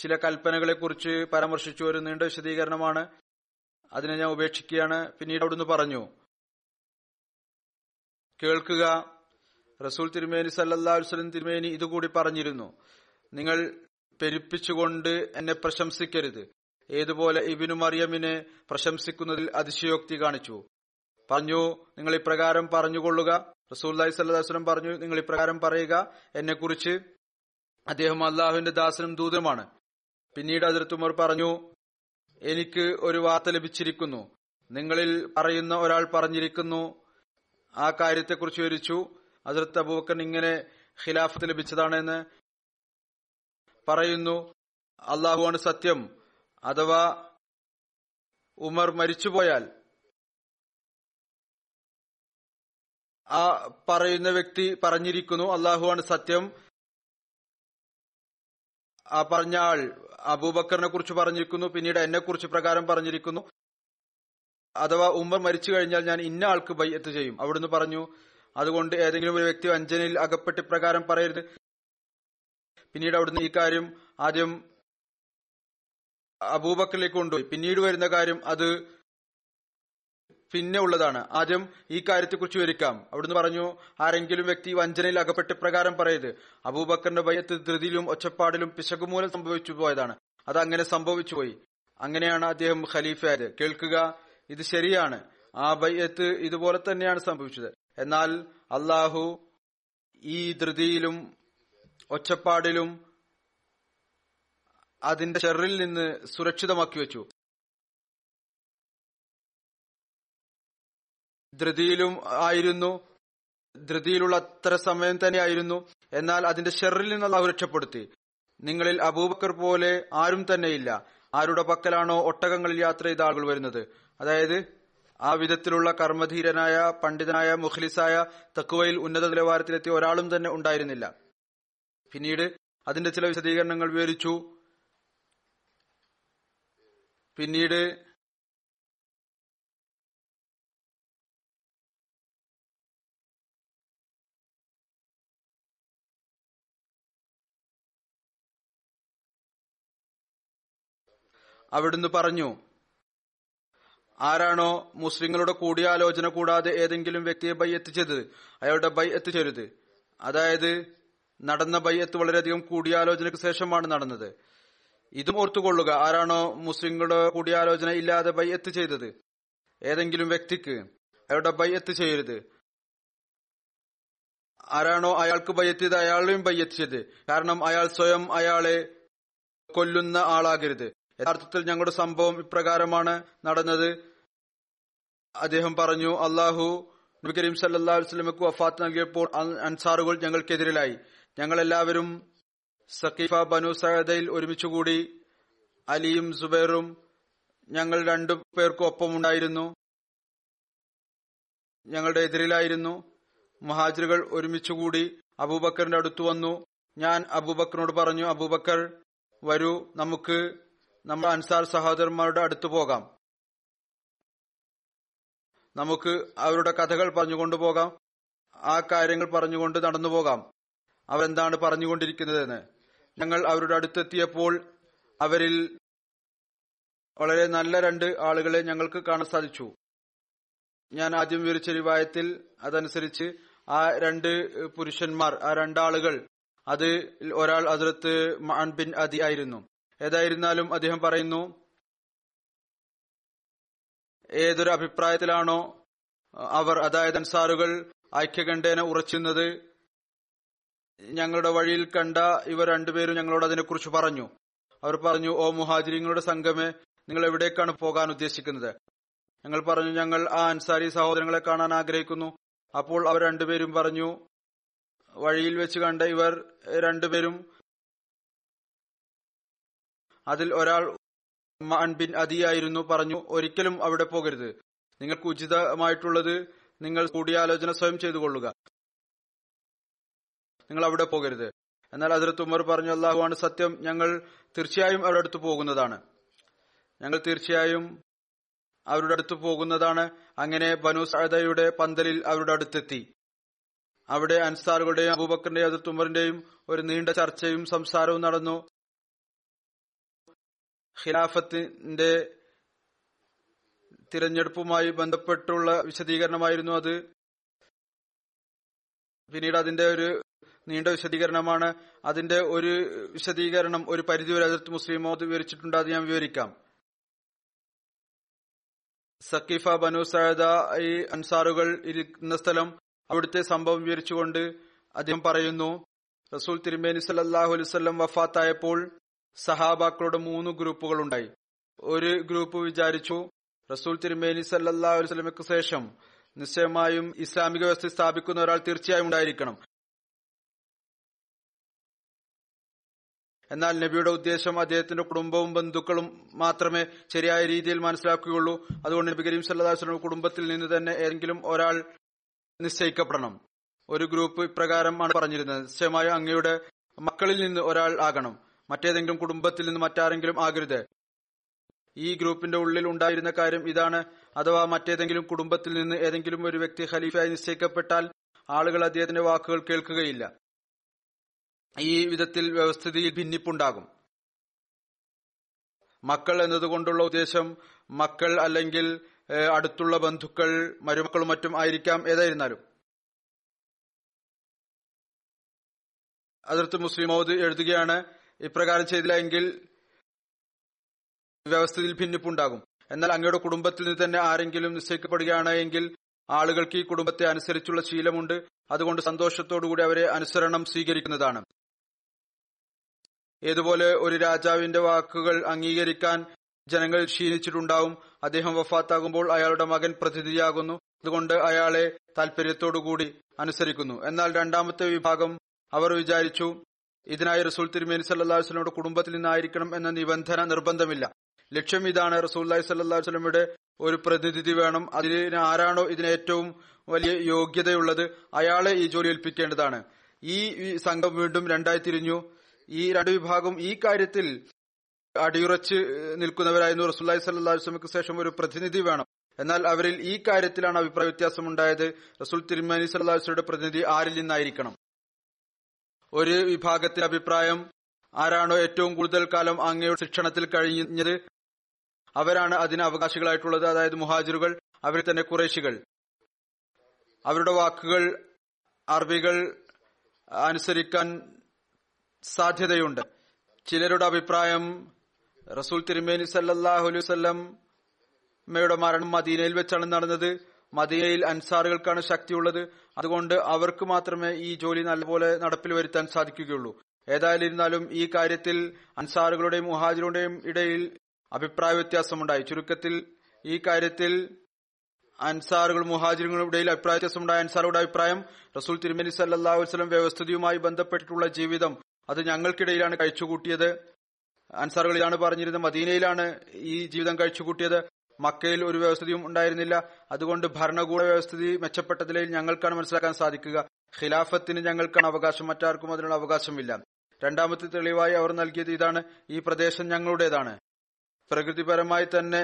ചില കൽപ്പനകളെ കുറിച്ച് പരാമർശിച്ചു. ഒരു നീണ്ട വിശദീകരണമാണ്, അതിനെ ഞാൻ ഉപേക്ഷിക്കുകയാണ്. പിന്നീട് അവിടുന്ന് പറഞ്ഞു, കേൾക്കുക, റസൂൽ തിരുമേനി സല്ലല്ലാഹു അലൈഹി വസല്ലം തിരുമേനി ഇതുകൂടി പറഞ്ഞിരുന്നു, നിങ്ങൾ പെരുപ്പിച്ചുകൊണ്ട് എന്നെ പ്രശംസിക്കരുത്. ഏതുപോലെ ഇബ്നു മറിയമിനെ പ്രശംസിക്കുന്നതിൽ അതിശയോക്തി കാണിച്ചു. പറഞ്ഞു, നിങ്ങൾ ഇപ്രകാരം പറഞ്ഞുകൊള്ളുക. റസൂലുള്ളാഹി സ്വല്ലല്ലാഹു അലൈഹി വസല്ലം പറഞ്ഞു, നിങ്ങൾ ഇപ്രകാരം പറയുക എന്നെ കുറിച്ച്, അദ്ദേഹം അള്ളാഹുവിന്റെ ദാസനും ദൂതനുമാണ്. പിന്നീട് ഹസ്രത്ത് ഉമർ പറഞ്ഞു, എനിക്ക് ഒരു വാർത്ത ലഭിച്ചിരിക്കുന്നു, നിങ്ങളിൽ പറയുന്ന ഒരാൾ പറഞ്ഞിരിക്കുന്നു. ആ കാര്യത്തെക്കുറിച്ച് വിവരിച്ചു. ഹസ്രത്ത് അബൂബക്കർ ഇങ്ങനെ ഖിലാഫത്ത് ലഭിച്ചതാണെന്ന് പറയുന്നു, അള്ളാഹുവാണ് സത്യം, അഥവാ ഉമർ മരിച്ചുപോയാൽ ആ പറയുന്ന വ്യക്തി പറഞ്ഞിരിക്കുന്നു, അള്ളാഹുവാണ് സത്യം, ആ പറഞ്ഞ ആൾ അബൂബക്കറിനെ കുറിച്ച് പറഞ്ഞിരിക്കുന്നു, പിന്നീട് എന്നെ കുറിച്ച് പ്രകാരം പറഞ്ഞിരിക്കുന്നു, അഥവാ ഉമർ മരിച്ചു കഴിഞ്ഞാൽ ഞാൻ ഇന്ന ആൾക്ക് ബൈഅത്ത് ചെയ്യും. അവിടുന്ന് പറഞ്ഞു, അതുകൊണ്ട് ഏതെങ്കിലും ഒരു വ്യക്തി വഞ്ചനയിൽ അകപ്പെട്ട് പ്രകാരം പറയരുത്. പിന്നീട് അവിടുന്ന് ഈ കാര്യം ആദ്യം അബൂബക്കറിലേക്ക് കൊണ്ടുപോയി. പിന്നീട് വരുന്ന കാര്യം അത് പിന്നെ ഉള്ളതാണ്. ആദ്യം ഈ കാര്യത്തെക്കുറിച്ച് വിവരിക്കാം. അവിടുന്ന് പറഞ്ഞു, ആരെങ്കിലും വ്യക്തി വഞ്ചനയിൽ അകപ്പെട്ട് പ്രകാരം പറയരുത്. അബൂബക്കറിന്റെ ഭയത്ത് ധൃതിയിലും ഒച്ചപ്പാടിലും പിശകുമൂലം സംഭവിച്ചു പോയതാണ്. അത് അങ്ങനെ സംഭവിച്ചു പോയി. അങ്ങനെയാണ് അദ്ദേഹം ഖലീഫയായത്. കേൾക്കുക, ഇത് ശരിയാണ്, ആ ഭയത്ത് ഇതുപോലെ തന്നെയാണ് സംഭവിച്ചത്. എന്നാൽ അള്ളാഹു ഈ ധൃതിയിലും ഒച്ചപ്പാടിലും അതിന്റെ ഷർറിൽ നിന്ന് സുരക്ഷിതമാക്കി വെച്ചു. ധൃതിയിലും ആയിരുന്നു, ധൃതിയിലുള്ള അത്ര സമയം തന്നെയായിരുന്നു, എന്നാൽ അതിന്റെ ഷെറിൽ നിന്ന് അള്ളാഹു രക്ഷപ്പെടുത്തി. നിങ്ങളിൽ അബൂബക്കർ പോലെ ആരും തന്നെയില്ല, ആരുടെ പക്കലാണോ ഒട്ടകങ്ങളിൽ യാത്ര ചെയ്ത ആളുകൾ വരുന്നത്. അതായത് ആ വിധത്തിലുള്ള കർമ്മധീരനായ പണ്ഡിതനായ മുഖ്ലിസായ തഖ്വയിൽ ഉന്നത നിലവാരത്തിലെത്തിയ ഒരാളും തന്നെ ഉണ്ടായിരുന്നില്ല. പിന്നീട് അതിന്റെ ചില വിശദീകരണങ്ങൾ വിവരിച്ചു. പിന്നീട് അവിടുന്ന് പറഞ്ഞു, ആരാണോ മുസ്ലിങ്ങളുടെ കൂടിയാലോചന കൂടാതെ ഏതെങ്കിലും വ്യക്തിയെ ബൈഅത്ത് ചെയ്തത് അയാളുടെ ബൈഅത്ത് ചെയ്യരുത്. അതായത് നടന്ന ബൈഅത്ത് വളരെയധികം കൂടിയാലോചനയ്ക്ക് ശേഷമാണ് നടന്നത്. ഇതും ഓർത്തുകൊള്ളുക, ആരാണോ മുസ്ലിങ്ങളുടെ കൂടിയാലോചന ഇല്ലാതെ ബൈഅത്ത് ചെയ്തത് ഏതെങ്കിലും വ്യക്തിക്ക് അയാളുടെ ബൈഅത്ത് ചെയ്യരുത്. ആരാണോ അയാൾക്ക് ബൈഅത്ത് ചെയ്ത് അയാളെയും ബൈഅത്ത് ചെയ്ത്, കാരണം അയാൾ സ്വയം അയാളെ കൊല്ലുന്ന ആളാകരുത്. യഥാർത്ഥത്തിൽ ഞങ്ങളുടെ സംഭവം ഇപ്രകാരമാണ് നടന്നത്. അദ്ദേഹം പറഞ്ഞു, അള്ളാഹു നബി കരീം സല്ലല്ലാഹു അലൈഹി വസല്ലമക്ക് വഫാത്ത് നൽകിയപ്പോൾ അൻസാറുകൾ ഞങ്ങൾക്കെതിരായി. ഞങ്ങളെല്ലാവരും സഖീഫ ബനു സഅദയിൽ ഒരുമിച്ചുകൂടി. അലിയും സുബൈറും ഞങ്ങൾ രണ്ടു പേർക്കും ഒപ്പമുണ്ടായിരുന്നു, ഞങ്ങളുടെ എതിരിലായിരുന്നു. മുഹാജിറുകൾ ഒരുമിച്ചുകൂടി അബൂബക്കറിന്റെ അടുത്തു വന്നു. ഞാൻ അബൂബക്കറിനോട് പറഞ്ഞു, അബൂബക്കർ വരൂ, നമുക്ക് നമ്മുടെ അൻസാർ സഹോദരന്മാരുടെ അടുത്തു പോകാം, നമുക്ക് അവരുടെ കഥകൾ പറഞ്ഞുകൊണ്ടു പോകാം, ആ കാര്യങ്ങൾ പറഞ്ഞുകൊണ്ട് നടന്നു പോകാം, അവരെന്താണ് പറഞ്ഞുകൊണ്ടിരിക്കുന്നതെന്ന്. ഞങ്ങൾ അവരുടെ അടുത്തെത്തിയപ്പോൾ അവരിൽ വളരെ നല്ല രണ്ട് ആളുകളെ ഞങ്ങൾക്ക് കാണാൻ സാധിച്ചു. ഞാൻ ആദ്യം വിവരിച്ച റിവായത്തിൽ അതനുസരിച്ച് ആ രണ്ട് പുരുഷന്മാർ, ആ രണ്ടാളുകൾ, അത് ഒരാൾ ഹസ്രത്ത് മഅൻ ബിൻ അദി ആയിരുന്നു. ഏതായിരുന്നാലും അദ്ദേഹം പറയുന്നു, ഏതൊരു അഭിപ്രായത്തിലാണോ അവർ, അതായത് അൻസാറുകൾ ഐക്യകണ്ഠേന ഉറച്ചിരുന്നത്, ഞങ്ങളുടെ വഴിയിൽ കണ്ട ഇവർ രണ്ടുപേരും ഞങ്ങളോട് അതിനെക്കുറിച്ച് പറഞ്ഞു. അവർ പറഞ്ഞു, ഓ മുഹാജിരിങ്ങളുടെ സംഘമേ, നിങ്ങൾ എവിടേക്കാണ് പോകാൻ ഉദ്ദേശിക്കുന്നത്? ഞങ്ങൾ പറഞ്ഞു, ഞങ്ങൾ ആ അൻസാരി സഹോദരങ്ങളെ കാണാൻ ആഗ്രഹിക്കുന്നു. അപ്പോൾ അവർ രണ്ടുപേരും പറഞ്ഞു, വഴിയിൽ വെച്ച് കണ്ട ഇവർ രണ്ടുപേരും, അതിൽ ഒരാൾ മഅൻ ബിൻ അദിയായിരുന്നു, പറഞ്ഞു, ഒരിക്കലും അവിടെ പോകരുത്, നിങ്ങൾക്ക് ഉചിതമായിട്ടുള്ളത് നിങ്ങൾ കൂടിയാലോചന സ്വയം ചെയ്തു കൊള്ളുക, നിങ്ങൾ അവിടെ പോകരുത്. എന്നാൽ ഹസ്രത്ത് ഉമർ പറഞ്ഞു, അല്ലാഹുവാണ് സത്യം, ഞങ്ങൾ തീർച്ചയായും അവിടെ അടുത്ത് പോകുന്നതാണ്. ഞങ്ങൾ തീർച്ചയായും അവരുടെ അടുത്ത് പോകുന്നതാണ്. അങ്ങനെ ബനു സഅദയുടെ പന്തലിൽ അവരുടെ അടുത്തെത്തി. അവിടെ അൻസാറുകളുടെയും അബൂബക്കറിന്റെയും ഹദ്റത്ത് ഉമറിന്റെയും ഒരു നീണ്ട ചർച്ചയും സംസാരവും നടന്നു. ഖിലാഫത്തിന്റെ തിരഞ്ഞെടുപ്പുമായി ബന്ധപ്പെട്ടുള്ള വിശദീകരണമായിരുന്നു അത്. പിന്നീട് അതിന്റെ ഒരു നീണ്ട വിശദീകരണമാണ്. അതിന്റെ ഒരു വിശദീകരണം ഒരു പരിധിവരെ ഹദ്റത്ത് മുസ്ലിം മൗദ് വിവരിച്ചിട്ടുണ്ട്. അത് ഞാൻ വിവരിക്കാം. സഖീഫ ബനു സഅദ ഈ അൻസാറുകൾ ഇരിക്കുന്ന സ്ഥലം, അവിടുത്തെ സംഭവം വിവരിച്ചുകൊണ്ട് അദ്ദേഹം പറയുന്നു: റസൂൽ തിരുമേനി സല്ലല്ലാഹു അലൈഹി വസല്ലം വഫാത്തായപ്പോൾ സഹാബാക്കളുടെ മൂന്ന് ഗ്രൂപ്പുകൾ ഉണ്ടായി. ഒരു ഗ്രൂപ്പ് വിചാരിച്ചു, റസൂൽ തിരുമേനി സല്ലല്ലാഹു അലൈഹി വസല്ലമയ്ക്ക് ശേഷം നിശ്ചയമായും ഇസ്ലാമിക വ്യവസ്ഥ സ്ഥാപിക്കുന്ന ഒരാൾ തീർച്ചയായും ഉണ്ടായിരിക്കണം. എന്നാൽ നബിയുടെ ഉദ്ദേശം അദ്ദേഹത്തിന്റെ കുടുംബവും ബന്ധുക്കളും മാത്രമേ ശരിയായ രീതിയിൽ മനസ്സിലാക്കുകയുള്ളൂ. അതുകൊണ്ട് നബി കരീം സല്ലല്ലാഹു അലൈഹി വസല്ലം കുടുംബത്തിൽ നിന്ന് തന്നെ ഏതെങ്കിലും ഒരാൾ നിശ്ചയിക്കപ്പെടണം. ഒരു ഗ്രൂപ്പ് ഇപ്രകാരമാണ് പറഞ്ഞിരുന്നത്: നിശ്ചയമായും അങ്ങയുടെ മക്കളിൽ നിന്ന് ഒരാൾ ആകണം, മറ്റേതെങ്കിലും കുടുംബത്തിൽ നിന്ന് മറ്റാരെങ്കിലും ആകരുത്. ഈ ഗ്രൂപ്പിന്റെ ഉള്ളിൽ ഉണ്ടായിരുന്ന കാര്യം ഇതാണ്: അഥവാ മറ്റേതെങ്കിലും കുടുംബത്തിൽ നിന്ന് ഏതെങ്കിലും ഒരു വ്യക്തി ഖലീഫയായി നിശ്ചയിക്കപ്പെട്ടാൽ ആളുകൾ അദ്ദേഹത്തിന്റെ വാക്കുകൾ കേൾക്കുകയില്ല. ഈ വിധത്തിൽ വ്യവസ്ഥിതിയിൽ ഭിന്നിപ്പുണ്ടാകും. മക്കൾ എന്നതുകൊണ്ടുള്ള ഉദ്ദേശം മക്കൾ അല്ലെങ്കിൽ അടുത്തുള്ള ബന്ധുക്കൾ, മരുമക്കളും മറ്റും ആയിരിക്കാം. ഏതായിരുന്നാലും ഹദ്റത്ത് മുസ്ലിം മൗദ് എഴുതുകയാണ്, ഇപ്രകാരം ചെയ്തില്ല എങ്കിൽ വ്യവസ്ഥിതിയിൽ ഭിന്നിപ്പുണ്ടാകും. എന്നാൽ അങ്ങയുടെ കുടുംബത്തിൽ നിന്ന് തന്നെ ആരെങ്കിലും നിശ്ചയിക്കപ്പെടുകയാണ് എങ്കിൽ ആളുകൾക്ക് ഈ കുടുംബത്തെ അനുസരിച്ചുള്ള ശീലമുണ്ട്. അതുകൊണ്ട് സന്തോഷത്തോടുകൂടി അവരെ അനുസരണം സ്വീകരിക്കുന്നതാണ്. ഏതുപോലെ ഒരു രാജാവിന്റെ വാക്കുകൾ അംഗീകരിക്കാൻ ജനങ്ങൾ ക്ഷീണിച്ചിട്ടുണ്ടാവും. അദ്ദേഹം വഫാത്താകുമ്പോൾ അയാളുടെ മകൻ പ്രതിനിധിയാകുന്നു. അതുകൊണ്ട് അയാളെ താല്പര്യത്തോടുകൂടി അനുസരിക്കുന്നു. എന്നാൽ രണ്ടാമത്തെ വിഭാഗം അവർ വിചാരിച്ചു, ഇതിനായി റസൂൽ തിരുമേനി സല്ലല്ലാഹു അലൈഹി വസല്ലമയുടെ കുടുംബത്തിൽ നിന്നായിരിക്കണം എന്ന നിബന്ധന നിർബന്ധമില്ല. ലക്ഷ്യം ഇതാണ്: റസൂലുള്ളാഹി സല്ലല്ലാഹു അലൈഹി വസല്ലമയുടെ ഒരു പ്രതിനിധി വേണം. അതിന് ആരാണോ ഇതിന് ഏറ്റവും വലിയ യോഗ്യതയുള്ളത് അയാളെ ഈ ജോലി ഏൽപ്പിക്കേണ്ടതാണ്. ഈ സംഘം വീണ്ടും രണ്ടായി തിരിഞ്ഞു. ഈ രണ്ട് വിഭാഗം ഈ കാര്യത്തിൽ അടിയുറച്ച് നിൽക്കുന്നവരായിരുന്നു. റസൂലുള്ളാഹി സല്ലല്ലാഹു അലൈഹി വസല്ലമയ്ക്ക് ശേഷം ഒരു പ്രതിനിധി വേണം. എന്നാൽ അവരിൽ ഈ കാര്യത്തിലാണ് അഭിപ്രായ വ്യത്യാസം ഉണ്ടായത്: റസൂൽ തിരുമേനി സല്ലല്ലാഹു അലൈഹി വസല്ലമയുടെ പ്രതിനിധി ആരിൽ നിന്നായിരിക്കണം. ഒരു വിഭാഗത്തിന്റെ അഭിപ്രായം, ആരാണോ ഏറ്റവും കൂടുതൽ കാലം അങ്ങയുടെ ശിക്ഷണത്തിൽ കഴിഞ്ഞത് അവരാണ് അതിന് അവകാശികളായിട്ടുള്ളത്, അതായത് മുഹാജിറുകൾ, അവരിൽ തന്നെ ഖുറൈശികൾ. അവരുടെ വാക്കുകൾ അറബികൾ അനുസരിക്കാൻ സാധ്യതയുണ്ട്. ചിലരുടെ അഭിപ്രായം, റസൂൽ തിരുമേനി സല്ലല്ലാഹു അലൈഹി വസല്ലമയുടെ മരണം മദീനയിൽ വെച്ചാണ് നടന്നത്. മദീനയിൽ അൻസാറുകൾക്കാണ് ശക്തിയുള്ളത്. അതുകൊണ്ട് അവർക്ക് മാത്രമേ ഈ ജോലി നല്ലപോലെ നടപ്പിൽ വരുത്താൻ സാധിക്കുകയുള്ളൂ. ഏതായാലിരുന്നാലും ഈ കാര്യത്തിൽ അൻസാറുകളുടെയും മുഹാജിറുകളുടെയും ഇടയിൽ അഭിപ്രായ വ്യത്യാസമുണ്ടായി. ചുരുക്കത്തിൽ ഈ കാര്യത്തിൽ അൻസാറുകൾ മുഹാജിറുകളുടെ ഇടയിൽ അഭിപ്രായ വ്യത്യാസമുണ്ടായ അൻസാറുകളുടെ അഭിപ്രായം, റസൂൽ തിരുമേനി സല്ലല്ലാഹു അലൈഹി വസല്ലം വ്യവസ്ഥിതിയുമായി ബന്ധപ്പെട്ടിട്ടുള്ള ജീവിതം അത് ഞങ്ങൾക്കിടയിലാണ് കഴിച്ചുകൂട്ടിയത്. അൻസാറുകൾ ഇതാണ് പറഞ്ഞിരുന്നത്: മദീനയിലാണ് ഈ ജീവിതം കഴിച്ചുകൂട്ടിയത്, മക്കയിൽ ഒരു വ്യവസ്ഥിതിയും ഉണ്ടായിരുന്നില്ല. അതുകൊണ്ട് ഭരണകൂട വ്യവസ്ഥിതി മെച്ചപ്പെട്ടതിലെ ഞങ്ങൾക്കാണ് മനസ്സിലാക്കാൻ സാധിക്കുക. ഖിലാഫത്തിന് ഞങ്ങൾക്കാണ് അവകാശം, മറ്റാർക്കും അതിനുള്ള അവകാശമില്ല. രണ്ടാമത്തെ തെളിവായി അവർ നൽകിയത് ഇതാണ്: ഈ പ്രദേശം ഞങ്ങളുടേതാണ്, പ്രകൃതിപരമായി തന്നെ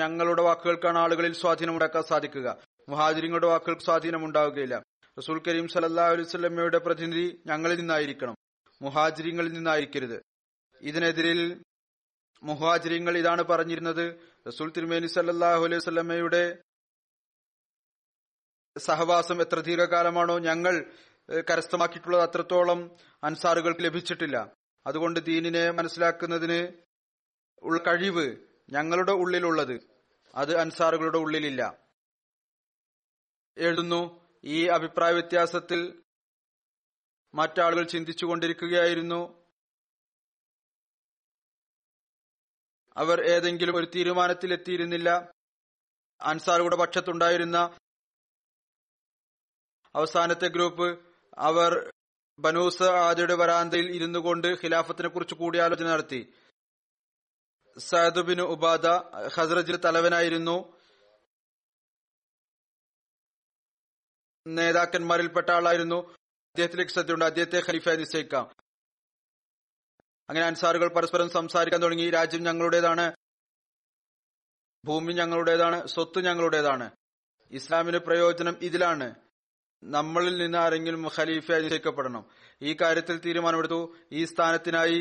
ഞങ്ങളുടെ വാക്കുകൾക്കാണ് ആളുകളിൽ സ്വാധീനമുണ്ടാക്കാൻ സാധിക്കുക, മുഹാജിറുകളുടെ വാക്കുകൾക്ക് സ്വാധീനമുണ്ടാവുകയില്ല. റസൂൽ കരീം സല്ലല്ലാഹു അലൈഹി വസല്ലമയുടെ പ്രതിനിധി ഞങ്ങളിൽ നിന്നായിരിക്കണം, മുഹാജിറുകളിൽ നിന്നായിരിക്കരുത്. ഇതിനെതിരിൽ മുഹാജിറുകൾ ഇതാണ് പറഞ്ഞിരുന്നത്: റസൂൽ തിരുമേനി സല്ലല്ലാഹു അലൈഹി വസല്ലമയുടെ സഹവാസം എത്ര ദീർഘകാലമാണോ ഞങ്ങൾ കരസ്ഥമാക്കിയിട്ടുള്ളത് അത്രത്തോളം അൻസാറുകൾക്ക് ലഭിച്ചിട്ടില്ല. അതുകൊണ്ട് ദീനിനെ മനസ്സിലാക്കുന്നതിന് ഉള്ള കഴിവ് ഞങ്ങളുടെ ഉള്ളിലുള്ളത് അത് അൻസാറുകളുടെ ഉള്ളിലില്ല. എഴുതുന്നു, ഈ അഭിപ്രായ വ്യത്യാസത്തിൽ മറ്റാളുകൾ ചിന്തിച്ചുകൊണ്ടിരിക്കുകയായിരുന്നു. അവർ ഏതെങ്കിലും ഒരു തീരുമാനത്തിലെത്തിയിരുന്നില്ല. അൻസാറുകളുടെ പക്ഷത്തുണ്ടായിരുന്ന അവസാനത്തെ ഗ്രൂപ്പ് അവർ ബനൂ സഅദയുടെ വരാന്തയിൽ ഇരുന്നു കൊണ്ട് ഖിലാഫത്തിനെ കുറിച്ച് കൂടിയാലോചന നടത്തി. Saad bin Ubada ഖസ്റജിലെ തലവനായിരുന്നു. നേതാക്കന്മാരിൽപ്പെട്ട ആളായിരുന്നു. അദ്ദേഹത്തിലേക്ക് ശ്രദ്ധയുണ്ട്, അദ്ദേഹത്തെ ഖലീഫയായി നിശ്ചയിക്കാം. അങ്ങനെ അൻസാറുകൾ പരസ്പരം സംസാരിക്കാൻ തുടങ്ങി. രാജ്യം ഞങ്ങളുടേതാണ്, ഭൂമി ഞങ്ങളുടേതാണ്, സ്വത്ത് ഞങ്ങളുടേതാണ്. ഇസ്ലാമിന്റെ പ്രയോജനം ഇതിലാണ്. നമ്മളിൽ നിന്ന് ആരെങ്കിലും ഖലീഫയായി നിശ്ചയിക്കപ്പെടണം. ഈ കാര്യത്തിൽ തീരുമാനമെടുത്തു. ഈ സ്ഥാനത്തിനായി